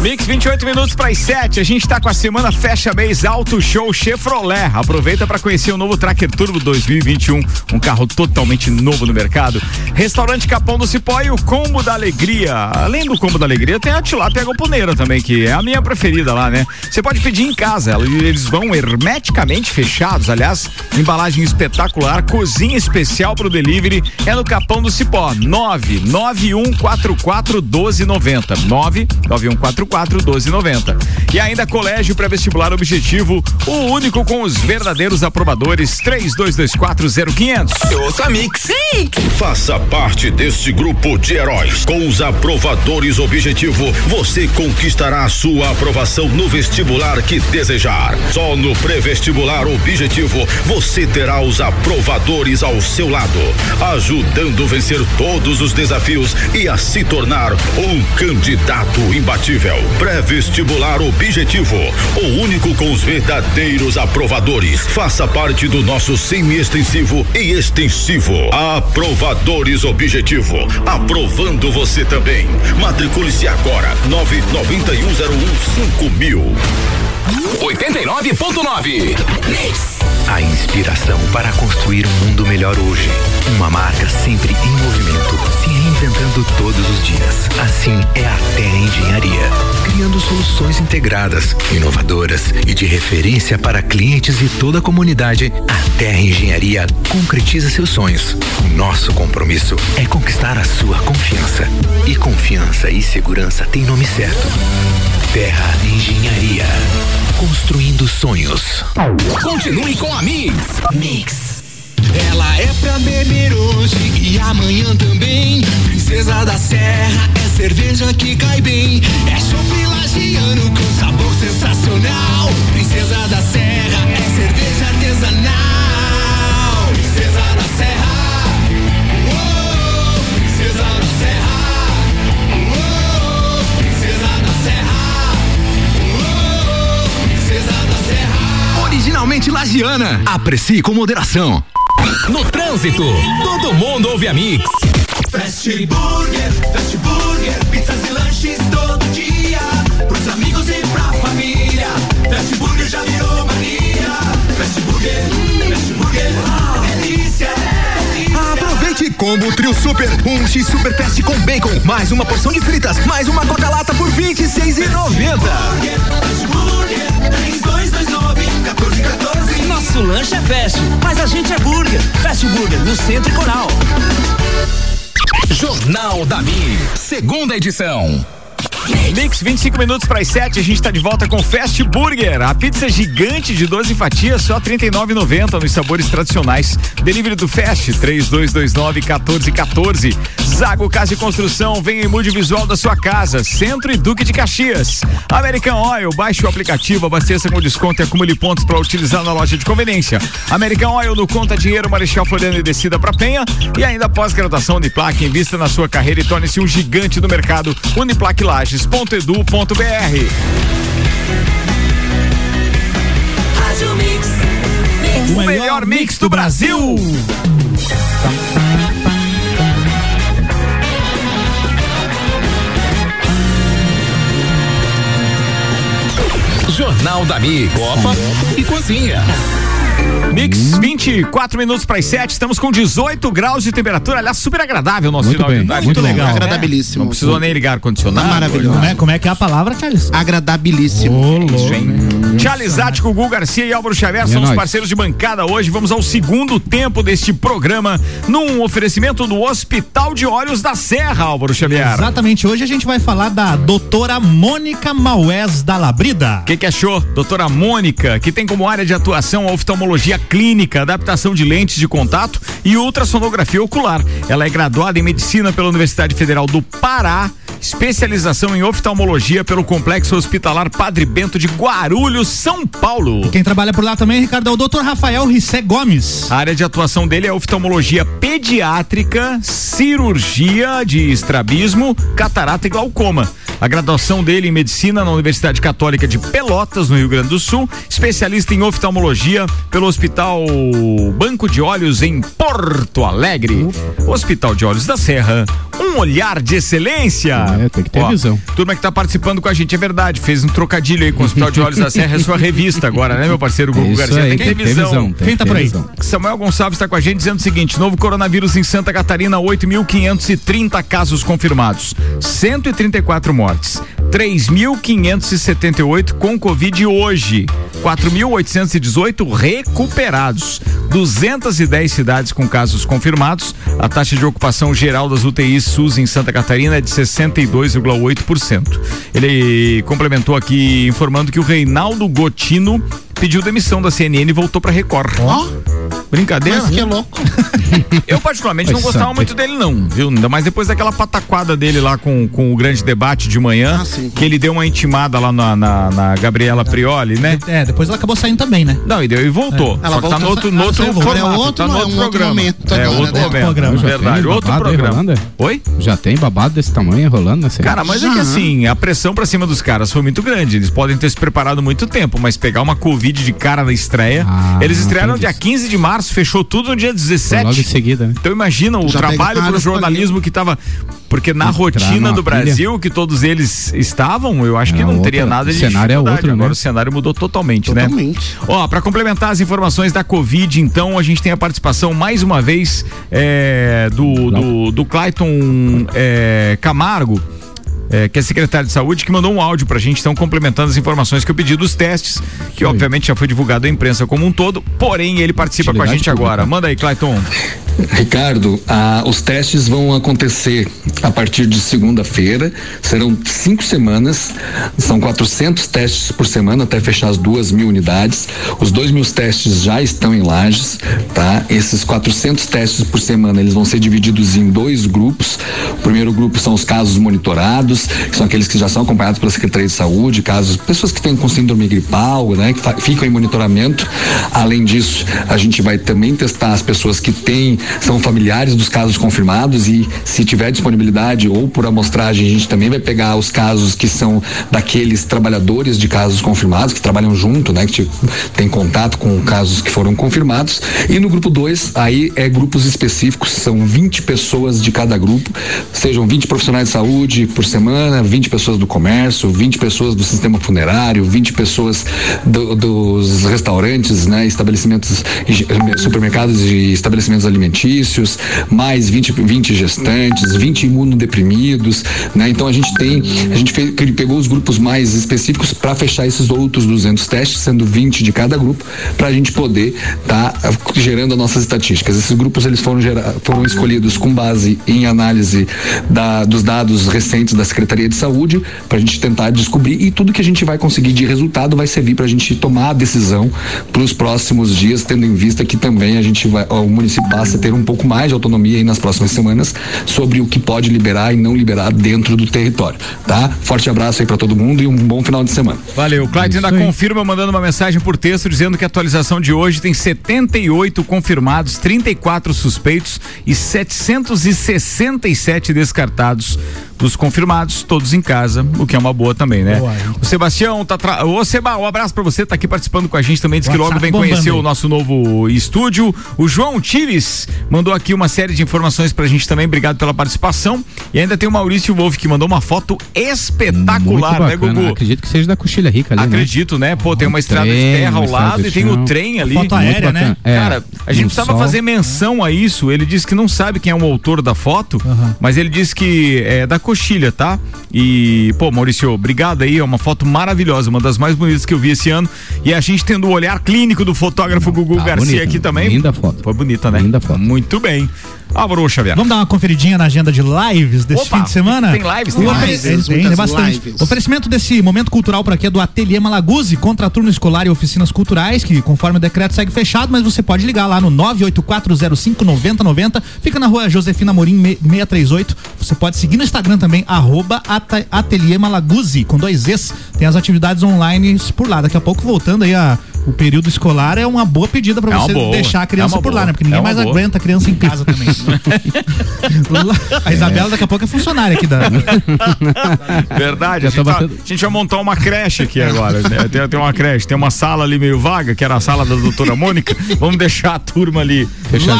Mix, 28 minutos para as 7. A gente tá com a semana Fecha Mês Auto Show Chevrolet. Aproveita para conhecer o novo Tracker Turbo 2021, um carro totalmente novo no mercado. Restaurante Capão do Cipó e o Combo da Alegria. Além do Combo da Alegria, tem a tilápia galponeira também, que é a minha preferida lá, né? Você pode pedir em casa. Eles vão hermeticamente fechados. Aliás, embalagem espetacular, cozinha especial pro delivery é no Capão do Cipó. 991441290. 9 99144-1290. E ainda colégio pré-vestibular objetivo, o único com os verdadeiros aprovadores, 32240500. Mix. Faça parte desse grupo de heróis. Com os aprovadores objetivo, você conquistará a sua aprovação no vestibular que desejar. Só no pré-vestibular objetivo, você terá os aprovadores ao seu lado, ajudando a vencer todos os desafios e a se tornar um candidato imbatível. Pré-vestibular objetivo, o único com os verdadeiros aprovadores. Faça parte do nosso semi-extensivo e extensivo. Aprovadores objetivo, aprovando você também. Matricule-se agora, 991015000. 89.9. A inspiração para construir um mundo melhor hoje. Uma marca sempre em movimento, se reinventando todos os dias. Assim é a Terra Engenharia, criando soluções integradas, inovadoras e de referência para clientes e toda a comunidade. A Terra Engenharia concretiza seus sonhos. O nosso compromisso é conquistar a sua confiança. E confiança e segurança têm nome certo. Terra Engenharia, construindo sonhos. Continue com a Mix. Mix. Ela é pra beber hoje e amanhã também. Princesa da Serra é cerveja que cai bem. É chopp lagiano com sabor sensacional. Princesa da Serra é cerveja artesanal. Princesa da Serra. Oh, Princesa da Serra. Oh, Princesa da Serra. Oh, Princesa da Serra. Originalmente lagiana. Aprecie com moderação. No trânsito, todo mundo ouve a Mix. Fast Burger, pizzas e lanches todo dia, pros amigos e pra família. Fast Burger já virou mania. Fast Burger, delícia, delícia. Aproveite combo Trio Super, um X Super Fast com bacon, mais uma porção de fritas, mais uma coca-lata por R$26,90. Fast Burger, 3229-1414. Nosso lanche é Fast, mas a gente é Burger. Fast Burger, no Centro e Coral. Jornal da Mix, segunda edição. Mix, 25 minutos para as 7, a gente está de volta com Fast Burger, a pizza gigante de 12 fatias, só R$39,90 nos sabores tradicionais. Delivery do Fast, 3229-1414. Zago Casa e Construção, venha e mude o visual da sua casa, Centro e Duque de Caxias. American Oil, baixe o aplicativo, abasteça com desconto e acumule pontos para utilizar na loja de conveniência. American Oil no Conta Dinheiro, Marechal Floriano e descida para Penha. E ainda pós-graduação Uniplac, invista na sua carreira e torne-se um gigante do mercado. Uniplac Lages. .edu.br. O melhor mix do Brasil. Jornal da Mix, Copa e Cozinha. Mix, 24 minutos para as 7, estamos com 18 graus de temperatura, aliás, super agradável o nosso muito final de tarde. Muito legal. Agradabilíssimo. Né? Não precisou nem ligar ar-condicionado. Tá maravilhoso. Como é que é a palavra, Charles? Agradabilíssimo. Charles Ático, Gugu Garcia e Álvaro Xavier são os parceiros de bancada hoje. Vamos ao segundo tempo deste programa, num oferecimento do Hospital de Olhos da Serra, Álvaro Xavier. Exatamente, hoje a gente vai falar da doutora Mônica Maués da Labrida. O que achou, doutora Mônica, que tem como área de atuação a oftalmologia clínica, adaptação de lentes de contato e ultrassonografia ocular. Ela é graduada em medicina pela Universidade Federal do Pará, especialização em oftalmologia pelo Complexo Hospitalar Padre Bento de Guarulhos, São Paulo. Quem trabalha por lá também, Ricardo, é o Dr. Rafael Rissé Gomes. A área de atuação dele é oftalmologia pediátrica, cirurgia de estrabismo, catarata e glaucoma. A graduação dele em medicina na Universidade Católica de Pelotas, no Rio Grande do Sul, especialista em oftalmologia pelo Hospital Banco de Olhos em Porto Alegre. Hospital de Olhos da Serra, um olhar de excelência. É, tem que ter visão. Turma que tá participando com a gente, é verdade, fez um trocadilho aí com o Hospital de Olhos da Serra, é sua revista agora, né, meu parceiro Gugu Garcia? Aí, tem que ter visão. Quem tá por aí? Visão. Samuel Gonçalves tá com a gente dizendo o seguinte: novo coronavírus em Santa Catarina, 8.530 casos confirmados, 134 mortes. 3.578 com Covid hoje, 4.818 recuperados, 210 cidades com casos confirmados. A taxa de ocupação geral das UTIs SUS em Santa Catarina é de 62,8%. Ele complementou aqui informando que o Reinaldo Gottino pediu demissão da CNN e voltou pra Record. Ó, brincadeira. Mas que é louco. Eu particularmente não gostava muito dele não, viu? Ainda mais depois daquela pataquada dele lá com o grande debate de manhã, que ele deu uma intimada lá na Gabriela Prioli, né? É, depois ela acabou saindo também, né? Não, e deu e voltou. É. Ela só voltou, tá no outro programa. É outro programa, verdade. Outro programa. Oi? Já tem babado desse tamanho rolando nessa. Cara, mas é que assim, a pressão pra cima dos caras foi muito grande. Eles podem ter se preparado muito tempo, mas pegar uma Covid de cara na estreia. Eles estrearam dia 15 de março, fechou tudo no dia 17. Logo em seguida, né? Então imagina o trabalho pro jornalismo que tava, porque na rotina do Brasil que todos eles estavam, eu acho que não teria nada de cenário. É outro, agora o cenário mudou totalmente, né? Ó, pra complementar as informações da Covid, então a gente tem a participação mais uma vez do Clayton Camargo, que é secretário de saúde, que mandou um áudio pra gente, então complementando as informações que eu pedi dos testes, que obviamente já foi divulgado à imprensa como um todo, porém ele participa com a gente agora. Manda aí, Clayton. Ricardo, os testes vão acontecer a partir de segunda-feira, serão 5 semanas, são 400 testes por semana até fechar as 2.000 unidades. Os 2.000 testes já estão em Lages, tá? Esses 400 testes por semana, eles vão ser divididos em 2 grupos. O primeiro grupo são os casos monitorados, que são aqueles que já são acompanhados pela Secretaria de Saúde, casos, pessoas que têm com síndrome gripal, né, que ficam em monitoramento. Além disso, a gente vai também testar as pessoas que são familiares dos casos confirmados, e se tiver disponibilidade ou por amostragem, a gente também vai pegar os casos que são daqueles trabalhadores de casos confirmados, que trabalham junto, né, que tem contato com casos que foram confirmados. E no grupo 2, aí grupos específicos, são 20 pessoas de cada grupo, sejam 20 profissionais de saúde por semana, 20 pessoas do comércio, 20 pessoas do sistema funerário, 20 pessoas dos restaurantes, né, estabelecimentos, supermercados e estabelecimentos alimentícios, mais 20 gestantes, 20 imunodeprimidos, né? Então a gente pegou os grupos mais específicos para fechar esses outros 200 testes, sendo 20 de cada grupo, para a gente poder estar gerando as nossas estatísticas. Esses grupos eles foram escolhidos com base em análise dos dados recentes da Secretaria de Saúde, para a gente tentar descobrir, e tudo que a gente vai conseguir de resultado vai servir para a gente tomar a decisão para os próximos dias, tendo em vista que também o município passa a ter um pouco mais de autonomia aí nas próximas semanas sobre o que pode liberar e não liberar dentro do território, tá? Forte abraço aí para todo mundo e um bom final de semana. Valeu. Clayton ainda confirma mandando uma mensagem por texto dizendo que a atualização de hoje tem 78 confirmados, 34 suspeitos e 767 descartados. Dos confirmados, todos em casa, o que é uma boa também, né? Boa. O Sebastião Ô Seba, um abraço pra você, tá aqui participando com a gente também, diz que logo vem conhecer o nosso novo estúdio. O João Tires mandou aqui uma série de informações pra gente também, obrigado pela participação. E ainda tem o Maurício Wolff, que mandou uma foto espetacular, né, Gugu? Acredito que seja da Coxilha Rica ali, acredito, né? Pô, tem uma estrada de terra ao lado e tem o trem ali. Foto aérea, né? Cara, a gente precisava fazer menção a isso. Ele disse que não sabe quem é o autor da foto, mas ele disse que é da Coxilha, tá? E, pô, Maurício, obrigado aí, é uma foto maravilhosa, uma das mais bonitas que eu vi esse ano, e a gente tendo o olhar clínico do fotógrafo Gugu Garcia bonita, aqui também. Linda foto. Foi bonita, né? Linda foto. Muito bem. Álvaro Xavier. Vamos dar uma conferidinha na agenda de lives desse fim de semana? Tem lives, tem bastante. Lives. Oferecimento desse momento cultural por aqui é do Ateliê Malaguzzi, contraturno escolar e oficinas culturais, que conforme o decreto segue fechado, mas você pode ligar lá no 984059090, fica na rua Josefina Morim 638, você pode seguir no Instagram também, @Ateliê Malaguzzi, com 2 Z's, tem as atividades online por lá. Daqui a pouco, voltando aí o período escolar, é uma boa pedida pra você deixar a criança por lá, né? Porque ninguém mais aguenta a criança em casa também. A Isabela daqui a pouco é funcionária aqui da... Verdade, a gente vai montar uma creche aqui agora, né? Tem uma creche, tem uma sala ali meio vaga, que era a sala da doutora Mônica, vamos deixar a turma ali.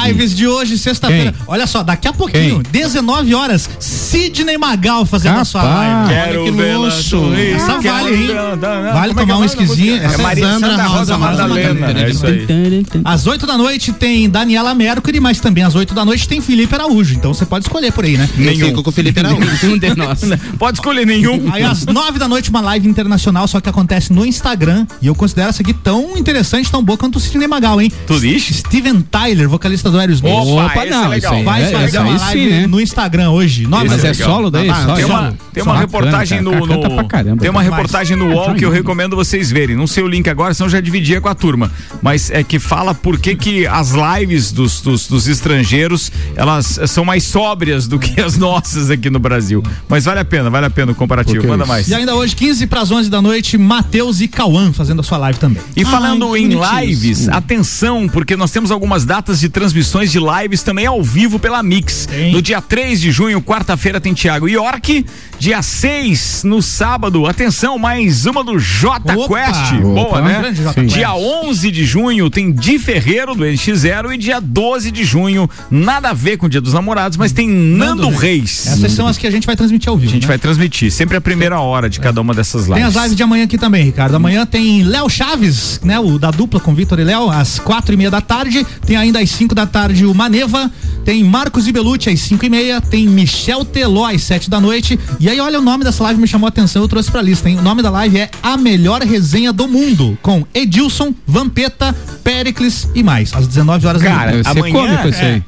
Lives de hoje, sexta-feira. Olha só, daqui a pouquinho, 19 horas, Sidney Magal fazendo a sua live. Quero ver. Essa vale, hein? Vale tomar um esquisinho. É Maria Sandra Rosa Rosa Madalena. É isso aí. Às 8 da noite tem Daniela Mercury, mas também às 8 da noite tem Felipe Araújo. Então você pode escolher por aí, né? Nenhum. Eu fico com o Felipe Araújo. Um de nós. Pode escolher nenhum. Aí às 9 da noite uma live internacional, só que acontece no Instagram. E eu considero essa aqui tão interessante, tão boa quanto o Sidney Magal, hein? Tu diz? Steven Tyler, vocalista do Aerosmith. Opa, não, isso aí. Vai fazer uma live sim, né? No Instagram hoje. Mas é solo daí? Tem uma reportagem no... Tem uma reportagem no UOL que eu recomendo vocês verem. Não sei o link agora, senão já dividia com a turma. Mas é que fala por que as lives dos estrangeiros, elas são mais sóbrias do que as nossas aqui no Brasil. Mas vale a pena o comparativo. Porque manda mais. E ainda hoje, 15 para as 11 da noite, Matheus e Cauã fazendo a sua live também. E falando em lives, atenção, porque nós temos algumas datas de transmissões de lives também ao vivo pela Mix. Sim. No dia 3 de junho, quarta-feira, tem Thiago York. Dia 6, no sábado, atenção, mais uma do Jota Quest. Boa, né? Dia 11 de junho tem Di Ferreiro do NX0 e dia 12 de junho, nada a ver com o Dia dos Namorados, mas tem Nando Reis. Essas são as que a gente vai transmitir ao vivo. A gente vai transmitir, sempre a primeira hora de cada uma dessas lives. Tem as lives de amanhã aqui também, Ricardo. Amanhã tem Léo Chaves, né? O da dupla com Vitor e Léo, às 4:30 da tarde. Tem ainda às 5 da tarde o Maneva. Tem Marcos Ibelucci às 5:30. Tem Michel Teló às 7 da noite. E aí, olha, o nome dessa live me chamou a atenção, eu trouxe pra lista, hein? O nome da live é A Melhor Resenha do Mundo, com Edilson, Vampeta, Péricles e mais, às 19 horas da noite. Cara, amanhã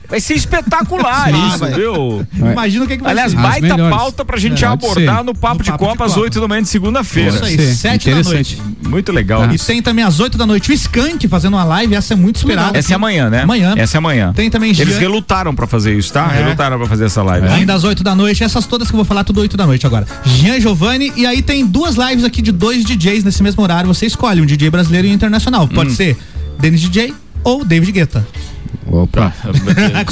vai ser espetacular isso, viu? Imagina o que vai ser. Aliás, baita pauta pra gente abordar no Papo de Copa, às 8 da manhã de segunda-feira. Isso aí, 7 da noite. Muito legal. E tem também às 8 da noite o Skank fazendo uma live, essa é muito esperada. Essa é amanhã, né? Amanhã. Essa é amanhã. Tem também... Eles relutaram pra fazer isso, tá? Relutaram pra fazer essa live. Ainda às 8 da noite, essas todas que eu vou falar, tudo 8 da noite. Agora, Jean Giovanni, e aí tem duas lives aqui de dois DJs nesse mesmo horário. Você escolhe um DJ brasileiro e um internacional. Pode ser Dennis DJ ou David Guetta. Opa.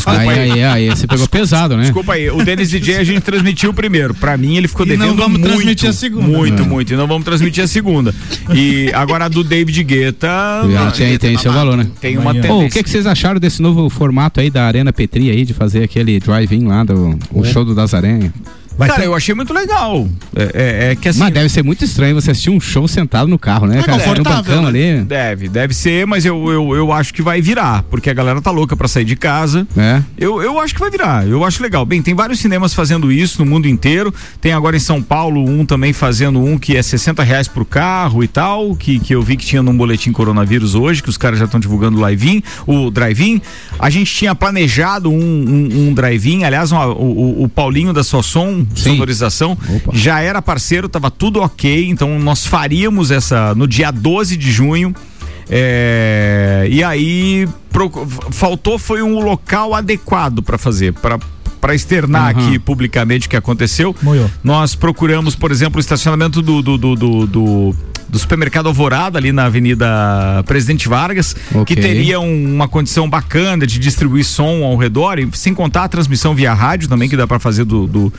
Aí, você pegou pesado, né? Desculpa aí, o Dennis DJ a gente transmitiu o primeiro. Pra mim ele ficou devendo muito. Não vamos transmitir a segunda. Muito. E não vamos transmitir a segunda. E agora a do David Guetta. Tem seu valor, né? Tem uma tendência. O que vocês acharam desse novo formato aí da Arena Petri aí, de fazer aquele drive-in lá, o show do Das Aranha? Cara, eu achei muito legal. É que assim... Mas deve ser muito estranho você assistir um show sentado no carro, né? Cara, confortável, ali. Deve ser, mas eu acho que vai virar, porque a galera tá louca pra sair de casa. É. Eu acho que vai virar, eu acho legal. Bem, tem vários cinemas fazendo isso no mundo inteiro. Tem agora em São Paulo um também fazendo um que é R$60 pro carro e tal, que eu vi que tinha num boletim coronavírus hoje, que os caras já estão divulgando o drive-in. A gente tinha planejado um drive-in, aliás, o Paulinho da Sossom, sonorização, já era parceiro, tava tudo ok, então nós faríamos essa no dia 12 de junho. E aí faltou foi um local adequado para fazer, para externar aqui publicamente o que aconteceu. Nós procuramos, por exemplo, o estacionamento do supermercado Alvorada, ali na Avenida Presidente Vargas, que teria uma condição bacana de distribuir som ao redor, e sem contar a transmissão via rádio também, que dá pra fazer do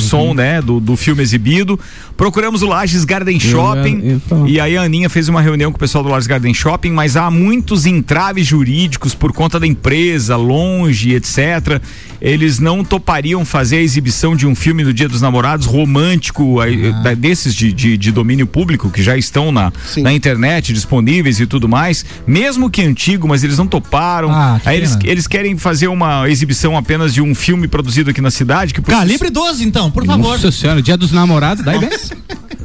som, né, do filme exibido. Procuramos o Lages Garden Shopping, e aí a Aninha fez uma reunião com o pessoal do Lages Garden Shopping, mas há muitos entraves jurídicos por conta da empresa, longe, etc. Eles não topariam fazer a exibição de um filme do Dia dos Namorados romântico, desses de domínio público, que já estão na internet, disponíveis e tudo mais, mesmo que antigo, mas eles não toparam. Aí eles querem fazer uma exibição apenas de um filme produzido aqui na cidade. Calibre 12, então, por favor. Nossa Senhora, Dia dos Namorados, dá ideia?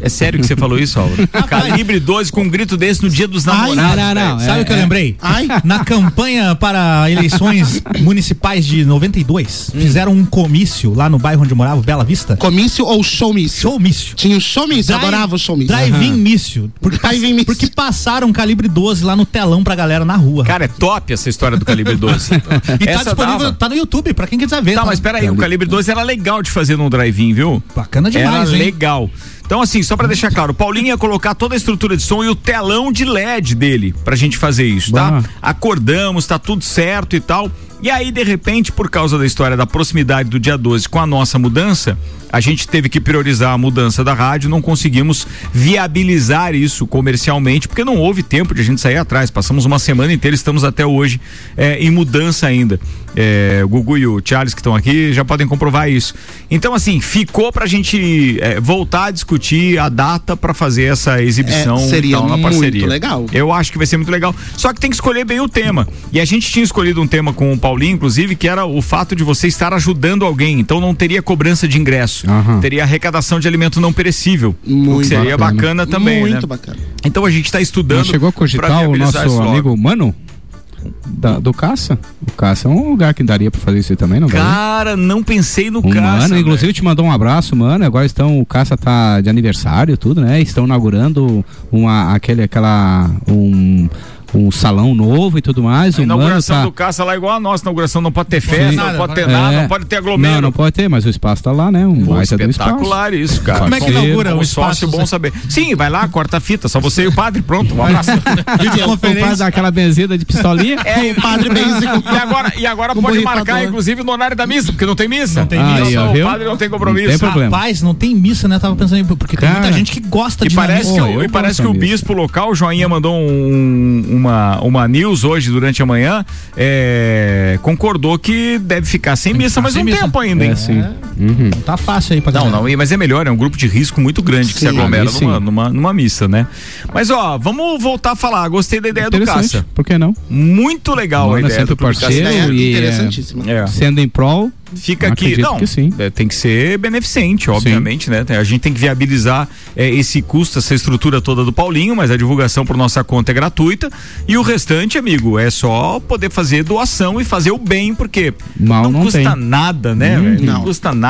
É sério que você falou isso, Álvaro? Calibre 12 com um grito desse no Dia dos Namorados. Não. Sabe o que eu lembrei? Na campanha para eleições municipais de 92, fizeram um comício lá no bairro onde eu morava, Bela Vista. Comício ou showmício? Showmício. Tinha o showmício, eu adorava o showmício. Drive-in mício. Porque passaram calibre 12 lá no telão pra galera na rua. Cara, é top essa história do calibre 12. E tá disponível, tá no YouTube, pra quem quiser ver. Tá, mas peraí, o calibre 12 era legal de fazer num drive-in, viu? Bacana demais, hein? Era legal. Então, assim, só pra deixar claro, o Paulinho ia colocar toda a estrutura de som e o telão de LED dele pra gente fazer isso, tá? Acordamos, tá tudo certo e tal. E aí, de repente, por causa da história da proximidade do dia 12 com a nossa mudança, a gente teve que priorizar a mudança da rádio, não conseguimos viabilizar isso comercialmente, porque não houve tempo de a gente sair atrás. Passamos uma semana inteira, estamos até hoje em mudança ainda. O Gugu e o Charles que estão aqui já podem comprovar isso. Então, assim, ficou pra gente voltar a discutir a data pra fazer essa exibição. Seria então, na parceria. Muito legal. Eu acho que vai ser muito legal. Só que tem que escolher bem o tema. E a gente tinha escolhido um tema com o Paulinho, inclusive, que era o fato de você estar ajudando alguém. Então não teria cobrança de ingresso. Uhum. Teria arrecadação de alimento não perecível, muito o que seria bacana também, muito, né? Bacana. Então a gente está estudando. Não chegou a cogitar o nosso amigo Mano? Do Caça? O Caça é um lugar que daria pra fazer isso também, não daria? Cara, não pensei no Caça. Mano, inclusive te mandou um abraço, mano. Agora o Caça tá de aniversário, tudo, né? Estão inaugurando um salão novo e tudo mais. A inauguração do Caça lá é igual a nossa. A inauguração não pode ter festa, sim, não pode ter nada, não pode ter aglomeração. Não pode ter, mas o espaço tá lá, né? Um baita do espaço. Espetacular isso, cara. Como é que inaugura o espaço? Bom saber. Sim, vai lá, corta a fita, só você e o padre, pronto, um abraço. Faz aquela benzida de pistolinha. O padre benzido. E agora pode marcar, inclusive, no horário da missa, porque não tem missa. Não tem missa. O padre não tem compromisso. Não tem problema. Rapaz, não tem missa, né? Tava pensando, porque tem muita gente que gosta de missa. E parece que o bispo local, o Joinha, mandou uma news hoje durante a manhã, concordou que deve ficar sem missa, mas tempo ainda, hein? Sim. Uhum. Tá fácil aí pra galera. Não, mas é melhor, é um grupo de risco muito grande, sim, que se aglomera numa missa, né? Mas vamos voltar a falar, gostei da ideia do Caça. Por que não? Muito legal a ideia do parceiro, interessantíssima. Sendo em prol, fica aqui, não, que sim. Tem que ser beneficente, obviamente, sim, né? A gente tem que viabilizar esse custo, essa estrutura toda do Paulinho, mas a divulgação por nossa conta é gratuita e o restante, amigo, é só poder fazer doação e fazer o bem, porque não custa nada, né? Não custa nada.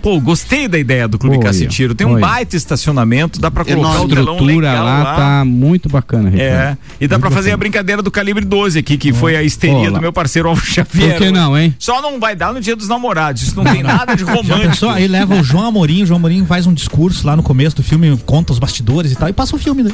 Pô, gostei da ideia do Clube Cacetiro, tem um baita estacionamento, dá pra colocar o telão legal lá. Tá muito bacana, Ricardo. E dá muito pra fazer a brincadeira do calibre 12 aqui, que foi a histeria do meu parceiro Alves Xavier. Por que não, hein? Só não vai dar no dia dos namorados, isso não tem nada de romântico. Aí leva o João Amorim, faz um discurso lá no começo do filme, conta os bastidores e tal, e passa o filme, né?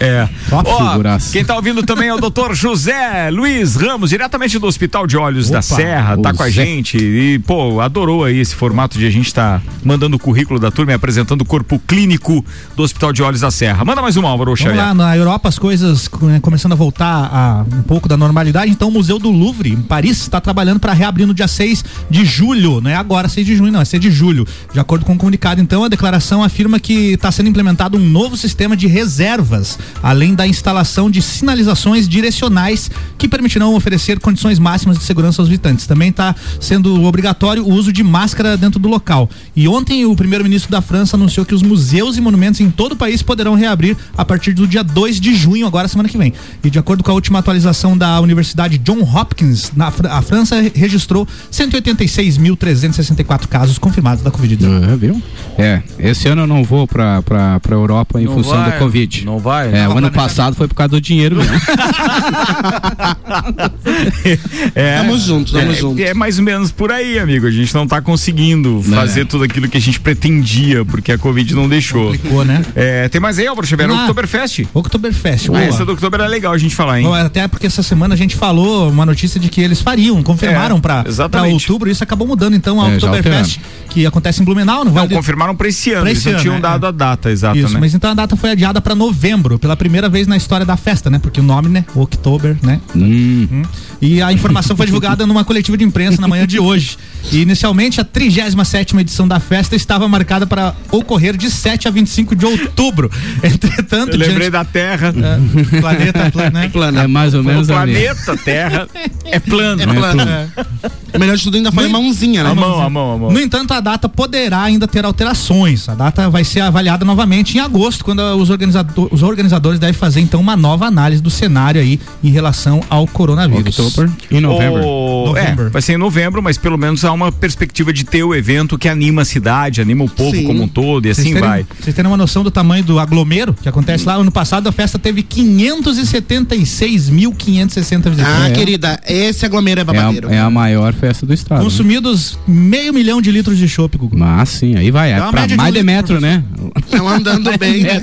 Quem tá ouvindo também é o doutor José Luiz Ramos, diretamente do Hospital de Olhos da Serra, tá com a gente e, adorou aí esse formato de a gente tá mandando o currículo da turma e apresentando o corpo clínico do Hospital de Olhos da Serra. Manda mais um, Álvaro Xavier. Vamos lá, na Europa as coisas começando a voltar a um pouco da normalidade, então o Museu do Louvre, em Paris, está trabalhando para reabrir no dia 6 de julho. Não é agora 6 de junho, não, é 6 de julho. De acordo com o comunicado, então, a declaração afirma que está sendo implementado um novo sistema de reservas, além da instalação de sinalizações direcionais que permitirão oferecer condições máximas de segurança aos visitantes. Também está sendo obrigatório o uso de máscara dentro do local. E ontem o primeiro-ministro da França anunciou que os museus e monumentos em todo o país poderão reabrir a partir do dia 2 de junho, agora semana que vem. E de acordo com a última atualização da Universidade John Hopkins, a França registrou 186.364 casos confirmados da Covid-19. Viu? Esse ano eu não vou pra Europa em função da Covid. Não vai? O ano passado foi por causa do dinheiro mesmo. Tamo junto. É mais ou menos por aí, amigo. A gente não tá conseguindo fazer tudo aquilo que a gente pretendia, porque a Covid não deixou. Complicou, né? Tem mais aí, Álvaro Xavier? Oktoberfest. Essa do Oktober é legal a gente falar, hein? Até porque essa semana a gente falou uma notícia de que eles confirmaram pra outubro, isso acabou mudando, então, a Oktoberfest, que acontece em Blumenau, confirmaram pra esse ano, eles não tinham dado a data exata, isso, né? Mas então a data foi adiada pra novembro, pela primeira vez na história da festa, né? Porque o nome, né? Oktober, né? E a informação foi divulgada numa coletiva de imprensa na manhã de hoje. E inicialmente a 37ª edição da festa estava marcada para ocorrer de 7 a 25 de outubro. Entretanto, da Terra. Planeta. É mais ou menos. O planeta Terra é plano. O melhor de tudo ainda foi a mãozinha, né? A mão. No entanto, a data poderá ainda ter alterações. A data vai ser avaliada novamente em agosto, quando os organizadores devem fazer então uma nova análise do cenário aí em relação ao coronavírus. Em novembro. Vai ser em novembro, mas pelo menos há uma perspectiva de ter o evento que anima a cidade, anima o povo como um todo, e vai. Vocês terem uma noção do tamanho do aglomero que acontece lá. Ano passado a festa teve 576.560 visitantes. Querida, esse aglomero é babadeiro. É a maior festa do estado. Consumidos 500.000 de litros de chopp, Gugu. Mas sim, aí vai. É pra mais de metro, né? Estão andando bem, né?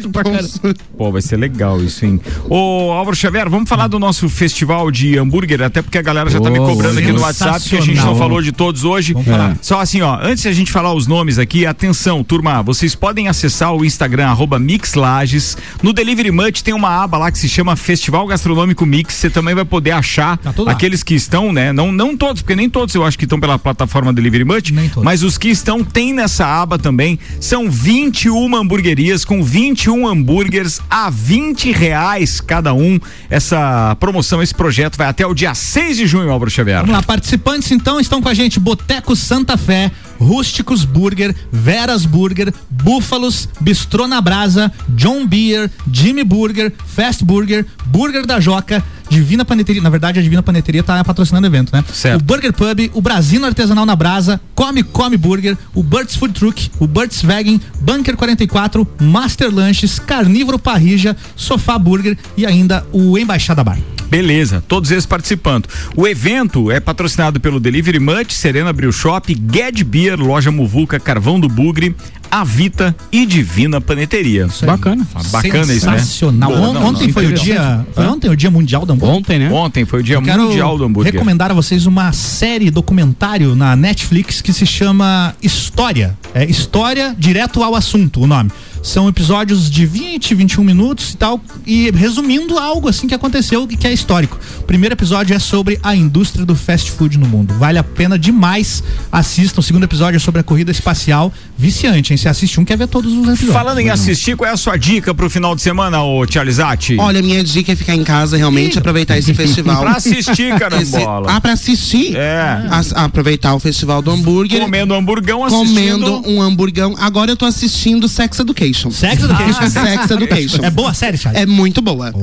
Pô, vai ser legal isso, hein? Ô, Álvaro Xavier, vamos falar do nosso festival de hambúrguer, até porque a galera já tá me cobrando aqui no WhatsApp, que a gente não falou de todos hoje. Vamos falar. Só assim, ó, antes de a gente falar os nomes aqui, atenção, turma, vocês podem acessar o Instagram, @mixlages. No Delivery Munch tem uma aba lá que se chama Festival Gastronômico Mix, você também vai poder achar aqueles que estão, né? Não todos, porque nem todos eu acho que estão pela plataforma Delivery Munch, mas os que estão tem nessa aba também. São 21 hamburguerias com 21 hambúrgueres a R$20 cada um. Essa promoção, esse projeto vai até o dia 6 de junho, Álvaro Xavier. Vamos lá, participantes então estão com a gente: Boteco Santa Fé, Rústicos Burger, Veras Burger, Búfalos, Bistrô na Brasa, John Beer, Jimmy Burger, Fast Burger, Burger da Joca, Divina Paneteria, na verdade a Divina Paneteria tá patrocinando o evento, né? Certo. O Burger Pub, o Brasino Artesanal na Brasa, Come Burger, o Burt's Food Truck, o Burt's Vegan, Bunker 44, Master Lanches, Carnívoro Parrija, Sofá Burger e ainda o Embaixada Bar. Beleza, todos eles participando. O evento é patrocinado pelo Delivery Munch, Serena Brew Shop, Ged Beer, Loja Muvuca, Carvão do Bugre, Avita e Divina Paneteria. Bacana. Bacana isso, né? Sensacional. Ontem foi o dia... Foi ontem o dia mundial do hambúrguer? Ontem, né? Ontem foi o dia mundial do hambúrguer. Recomendar a vocês uma série documentário na Netflix que se chama História. É História Direto ao Assunto, o nome. São episódios de 20, 21 minutos e tal, e resumindo algo assim que aconteceu e que é histórico. O primeiro episódio é sobre a indústria do fast food no mundo. Vale a pena demais, assistam. O segundo episódio é sobre a corrida espacial. Viciante, hein? Você assiste um, quer ver todos os episódios. Falando em assistir, qual é a sua dica pro final de semana, ô Tchalizati? Olha, minha dica é ficar em casa, realmente, aproveitar esse festival. Pra assistir, carambola. Pra assistir? É. Aproveitar o festival do hambúrguer. Comendo hamburgão, assistindo. Comendo um hamburgão. Agora eu tô assistindo Sex Education. Sex Education. É boa a série, Charles? É muito boa.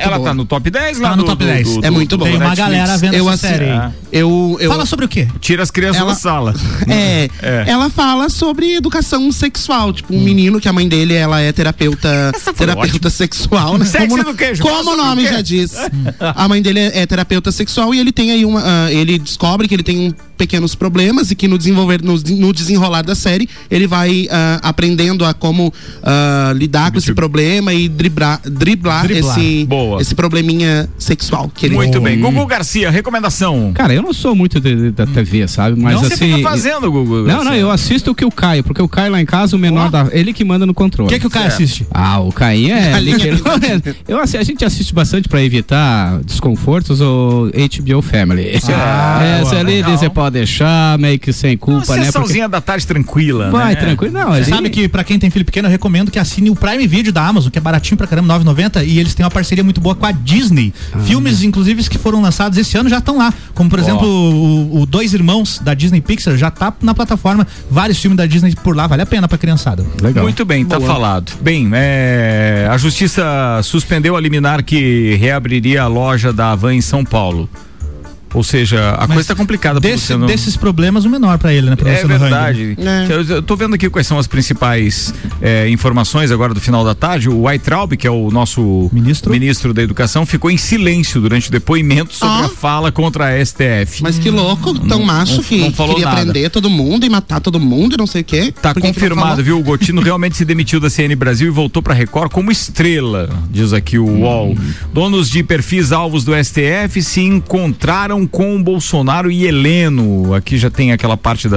Ela tá no top 10 lá. Tá no top 10. É muito boa. Tem uma galera vendo essa série. Fala sobre o quê? Tira as crianças da sala. Ela fala sobre educação sexual. Tipo, um menino que a mãe dele, ela é terapeuta sexual. Né? Sex Education. Como o nome já diz. A mãe dele é terapeuta sexual e ele tem aí ele descobre que ele tem pequenos problemas e que no desenrolar da série, ele vai aprendendo a como lidar com esse problema e driblar. Esse probleminha sexual que ele tem. Muito bem. Gugu Garcia, recomendação. Cara, eu não sou muito da TV, sabe? Mas não, assim, você fica fazendo, Gugu Garcia. Não, eu assisto o que o Caio, porque o Caio lá em casa, o menor ele que manda no controle. O que o Caio assiste? Ah, o Caio a gente assiste bastante pra evitar desconfortos, o HBO Family. Essa ali você pode deixar, meio que sem culpa, né? Uma sessãozinha da tarde tranquila, vai, né? Vai, tranquilo. Não, você sabe que pra quem tem filho pequeno, eu recomendo que assine o Prime Video da Amazon, que é baratinho pra caramba, R$9,90, e eles têm uma parceria muito boa com a Disney. Filmes, inclusive, que foram lançados esse ano já estão lá, como por exemplo o Dois Irmãos da Disney Pixar, já tá na plataforma, vários filmes da Disney por lá, vale a pena pra criançada. Legal. Muito bem, tá falado. Bem, a Justiça suspendeu a liminar que reabriria a loja da Havan em São Paulo. Ou seja, a coisa tá complicada para você. Desses problemas, o menor para ele, né? Pra é verdade. Eu tô vendo aqui quais são as principais informações agora do final da tarde. O Weintraub, que é o nosso ministro da Educação, ficou em silêncio durante o depoimento sobre a fala contra a STF. Mas que louco, tão macho que queria prender todo mundo e matar todo mundo e não sei o quê. Tá confirmado, viu? O Gotino realmente se demitiu da CNN Brasil e voltou pra Record como estrela, diz aqui o UOL. Donos de perfis alvos do STF se encontraram com Bolsonaro e Heleno. Aqui já tem aquela parte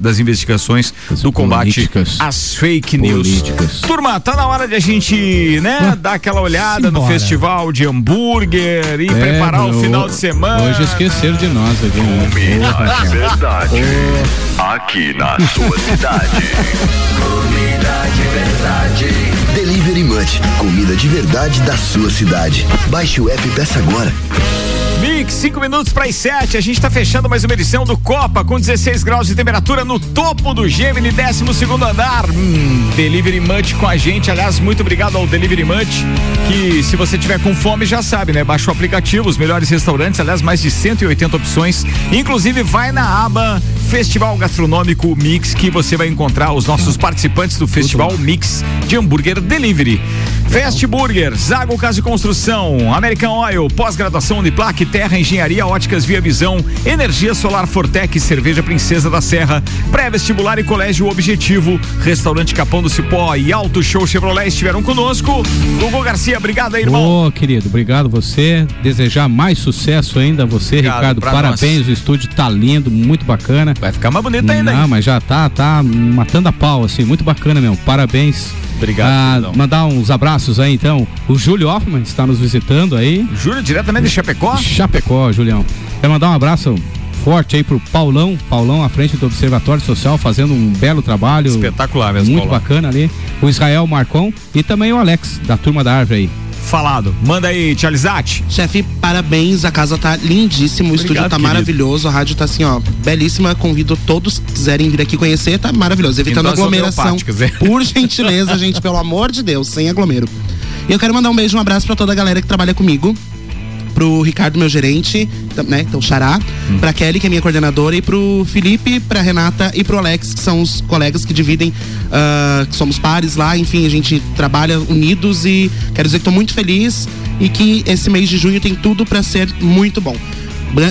das investigações do combate às fake news. Turma, tá na hora de a gente, né, dar aquela olhada no festival de hambúrguer e preparar o final de semana. Hoje esqueceram de nós aqui, né? Comida de verdade. Aqui na sua cidade. Comida de verdade. Delivery Munch, comida de verdade da sua cidade. Baixe o app e peça agora. Mix, 5 minutos para as 7, a gente tá fechando mais uma edição do Copa com 16 graus de temperatura no topo do Gemini, 12º andar. Delivery Munch com a gente, aliás, muito obrigado ao Delivery Munch, que se você tiver com fome já sabe, né? Baixa o aplicativo, os melhores restaurantes, aliás, mais de 180 opções, inclusive vai na aba Festival Gastronômico Mix, que você vai encontrar os nossos participantes do Festival Mix de Hambúrguer Delivery. Fast Burger, Zago Casa e Construção, American Oil, Pós-Graduação Uniplac, Terra Engenharia, Óticas Via Visão, Energia Solar Fortec, Cerveja Princesa da Serra, Pré-Vestibular e Colégio Objetivo, Restaurante Capão do Cipó e Auto Show Chevrolet estiveram conosco. Hugo Garcia, obrigado aí, irmão. Ô, querido, obrigado você. Desejar mais sucesso ainda a você, obrigado, Ricardo. Parabéns, nós. O estúdio tá lindo, muito bacana. Vai ficar mais bonito ainda. Não, mas já tá matando a pau, assim, muito bacana mesmo. Parabéns. Obrigado. Mandar uns abraços aí, então. O Júlio Hoffman está nos visitando aí. Júlio, diretamente de Chapecó? Chapecó, Julião. Quero mandar um abraço forte aí pro Paulão. Paulão à frente do Observatório Social, fazendo um belo trabalho. Espetacular mesmo, muito Paulão. Bacana ali. O Israel Marcon e também o Alex, da Turma da Árvore aí. Falado. Manda aí, Tchalizati. Chefe, parabéns, a casa tá lindíssima, o obrigado, estúdio tá querido. Maravilhoso, a rádio tá assim, ó, belíssima, convido todos que quiserem vir aqui conhecer, tá maravilhoso, evitando aglomeração, por gentileza, gente, pelo amor de Deus, sem aglomero. E eu quero mandar um beijo, um abraço pra toda a galera que trabalha comigo, pro Ricardo, meu gerente, né, então xará, pra Kelly, que é minha coordenadora, e pro Felipe, pra Renata e pro Alex, que são os colegas que dividem, que somos pares lá, enfim, a gente trabalha unidos e quero dizer que tô muito feliz e que esse mês de junho tem tudo pra ser muito bom.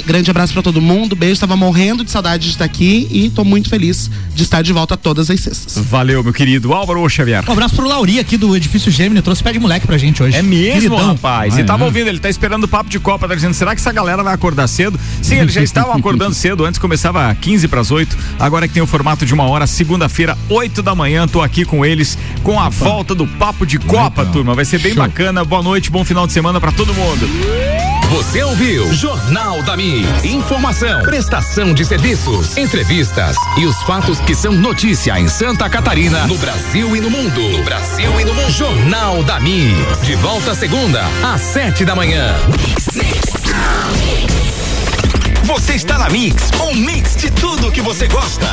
Grande abraço pra todo mundo, beijo, tava morrendo de saudade de estar aqui e tô muito feliz de estar de volta todas as sextas. Valeu, meu querido Álvaro Xavier. Um abraço pro Lauri aqui do Edifício Gemini, trouxe pé de moleque pra gente hoje. É mesmo, queridão. Rapaz, e tava ouvindo, ele tá esperando o papo de Copa, tá dizendo, será que essa galera vai acordar cedo? Sim, eles já estavam acordando cedo, antes começava 15 para as 8, agora que tem o formato de 1 hora, segunda-feira, 8 da manhã, tô aqui com eles, com a volta do papo de Copa, legal. Turma, vai ser bem bacana, boa noite, bom final de semana pra todo mundo. Você ouviu Jornal da Mi. Informação, prestação de serviços, entrevistas e os fatos que são notícia em Santa Catarina, no Brasil e no mundo. No Brasil e no mundo. Jornal da Mi. De volta segunda, às 7 da manhã. Você está na Mix, um mix de tudo que você gosta.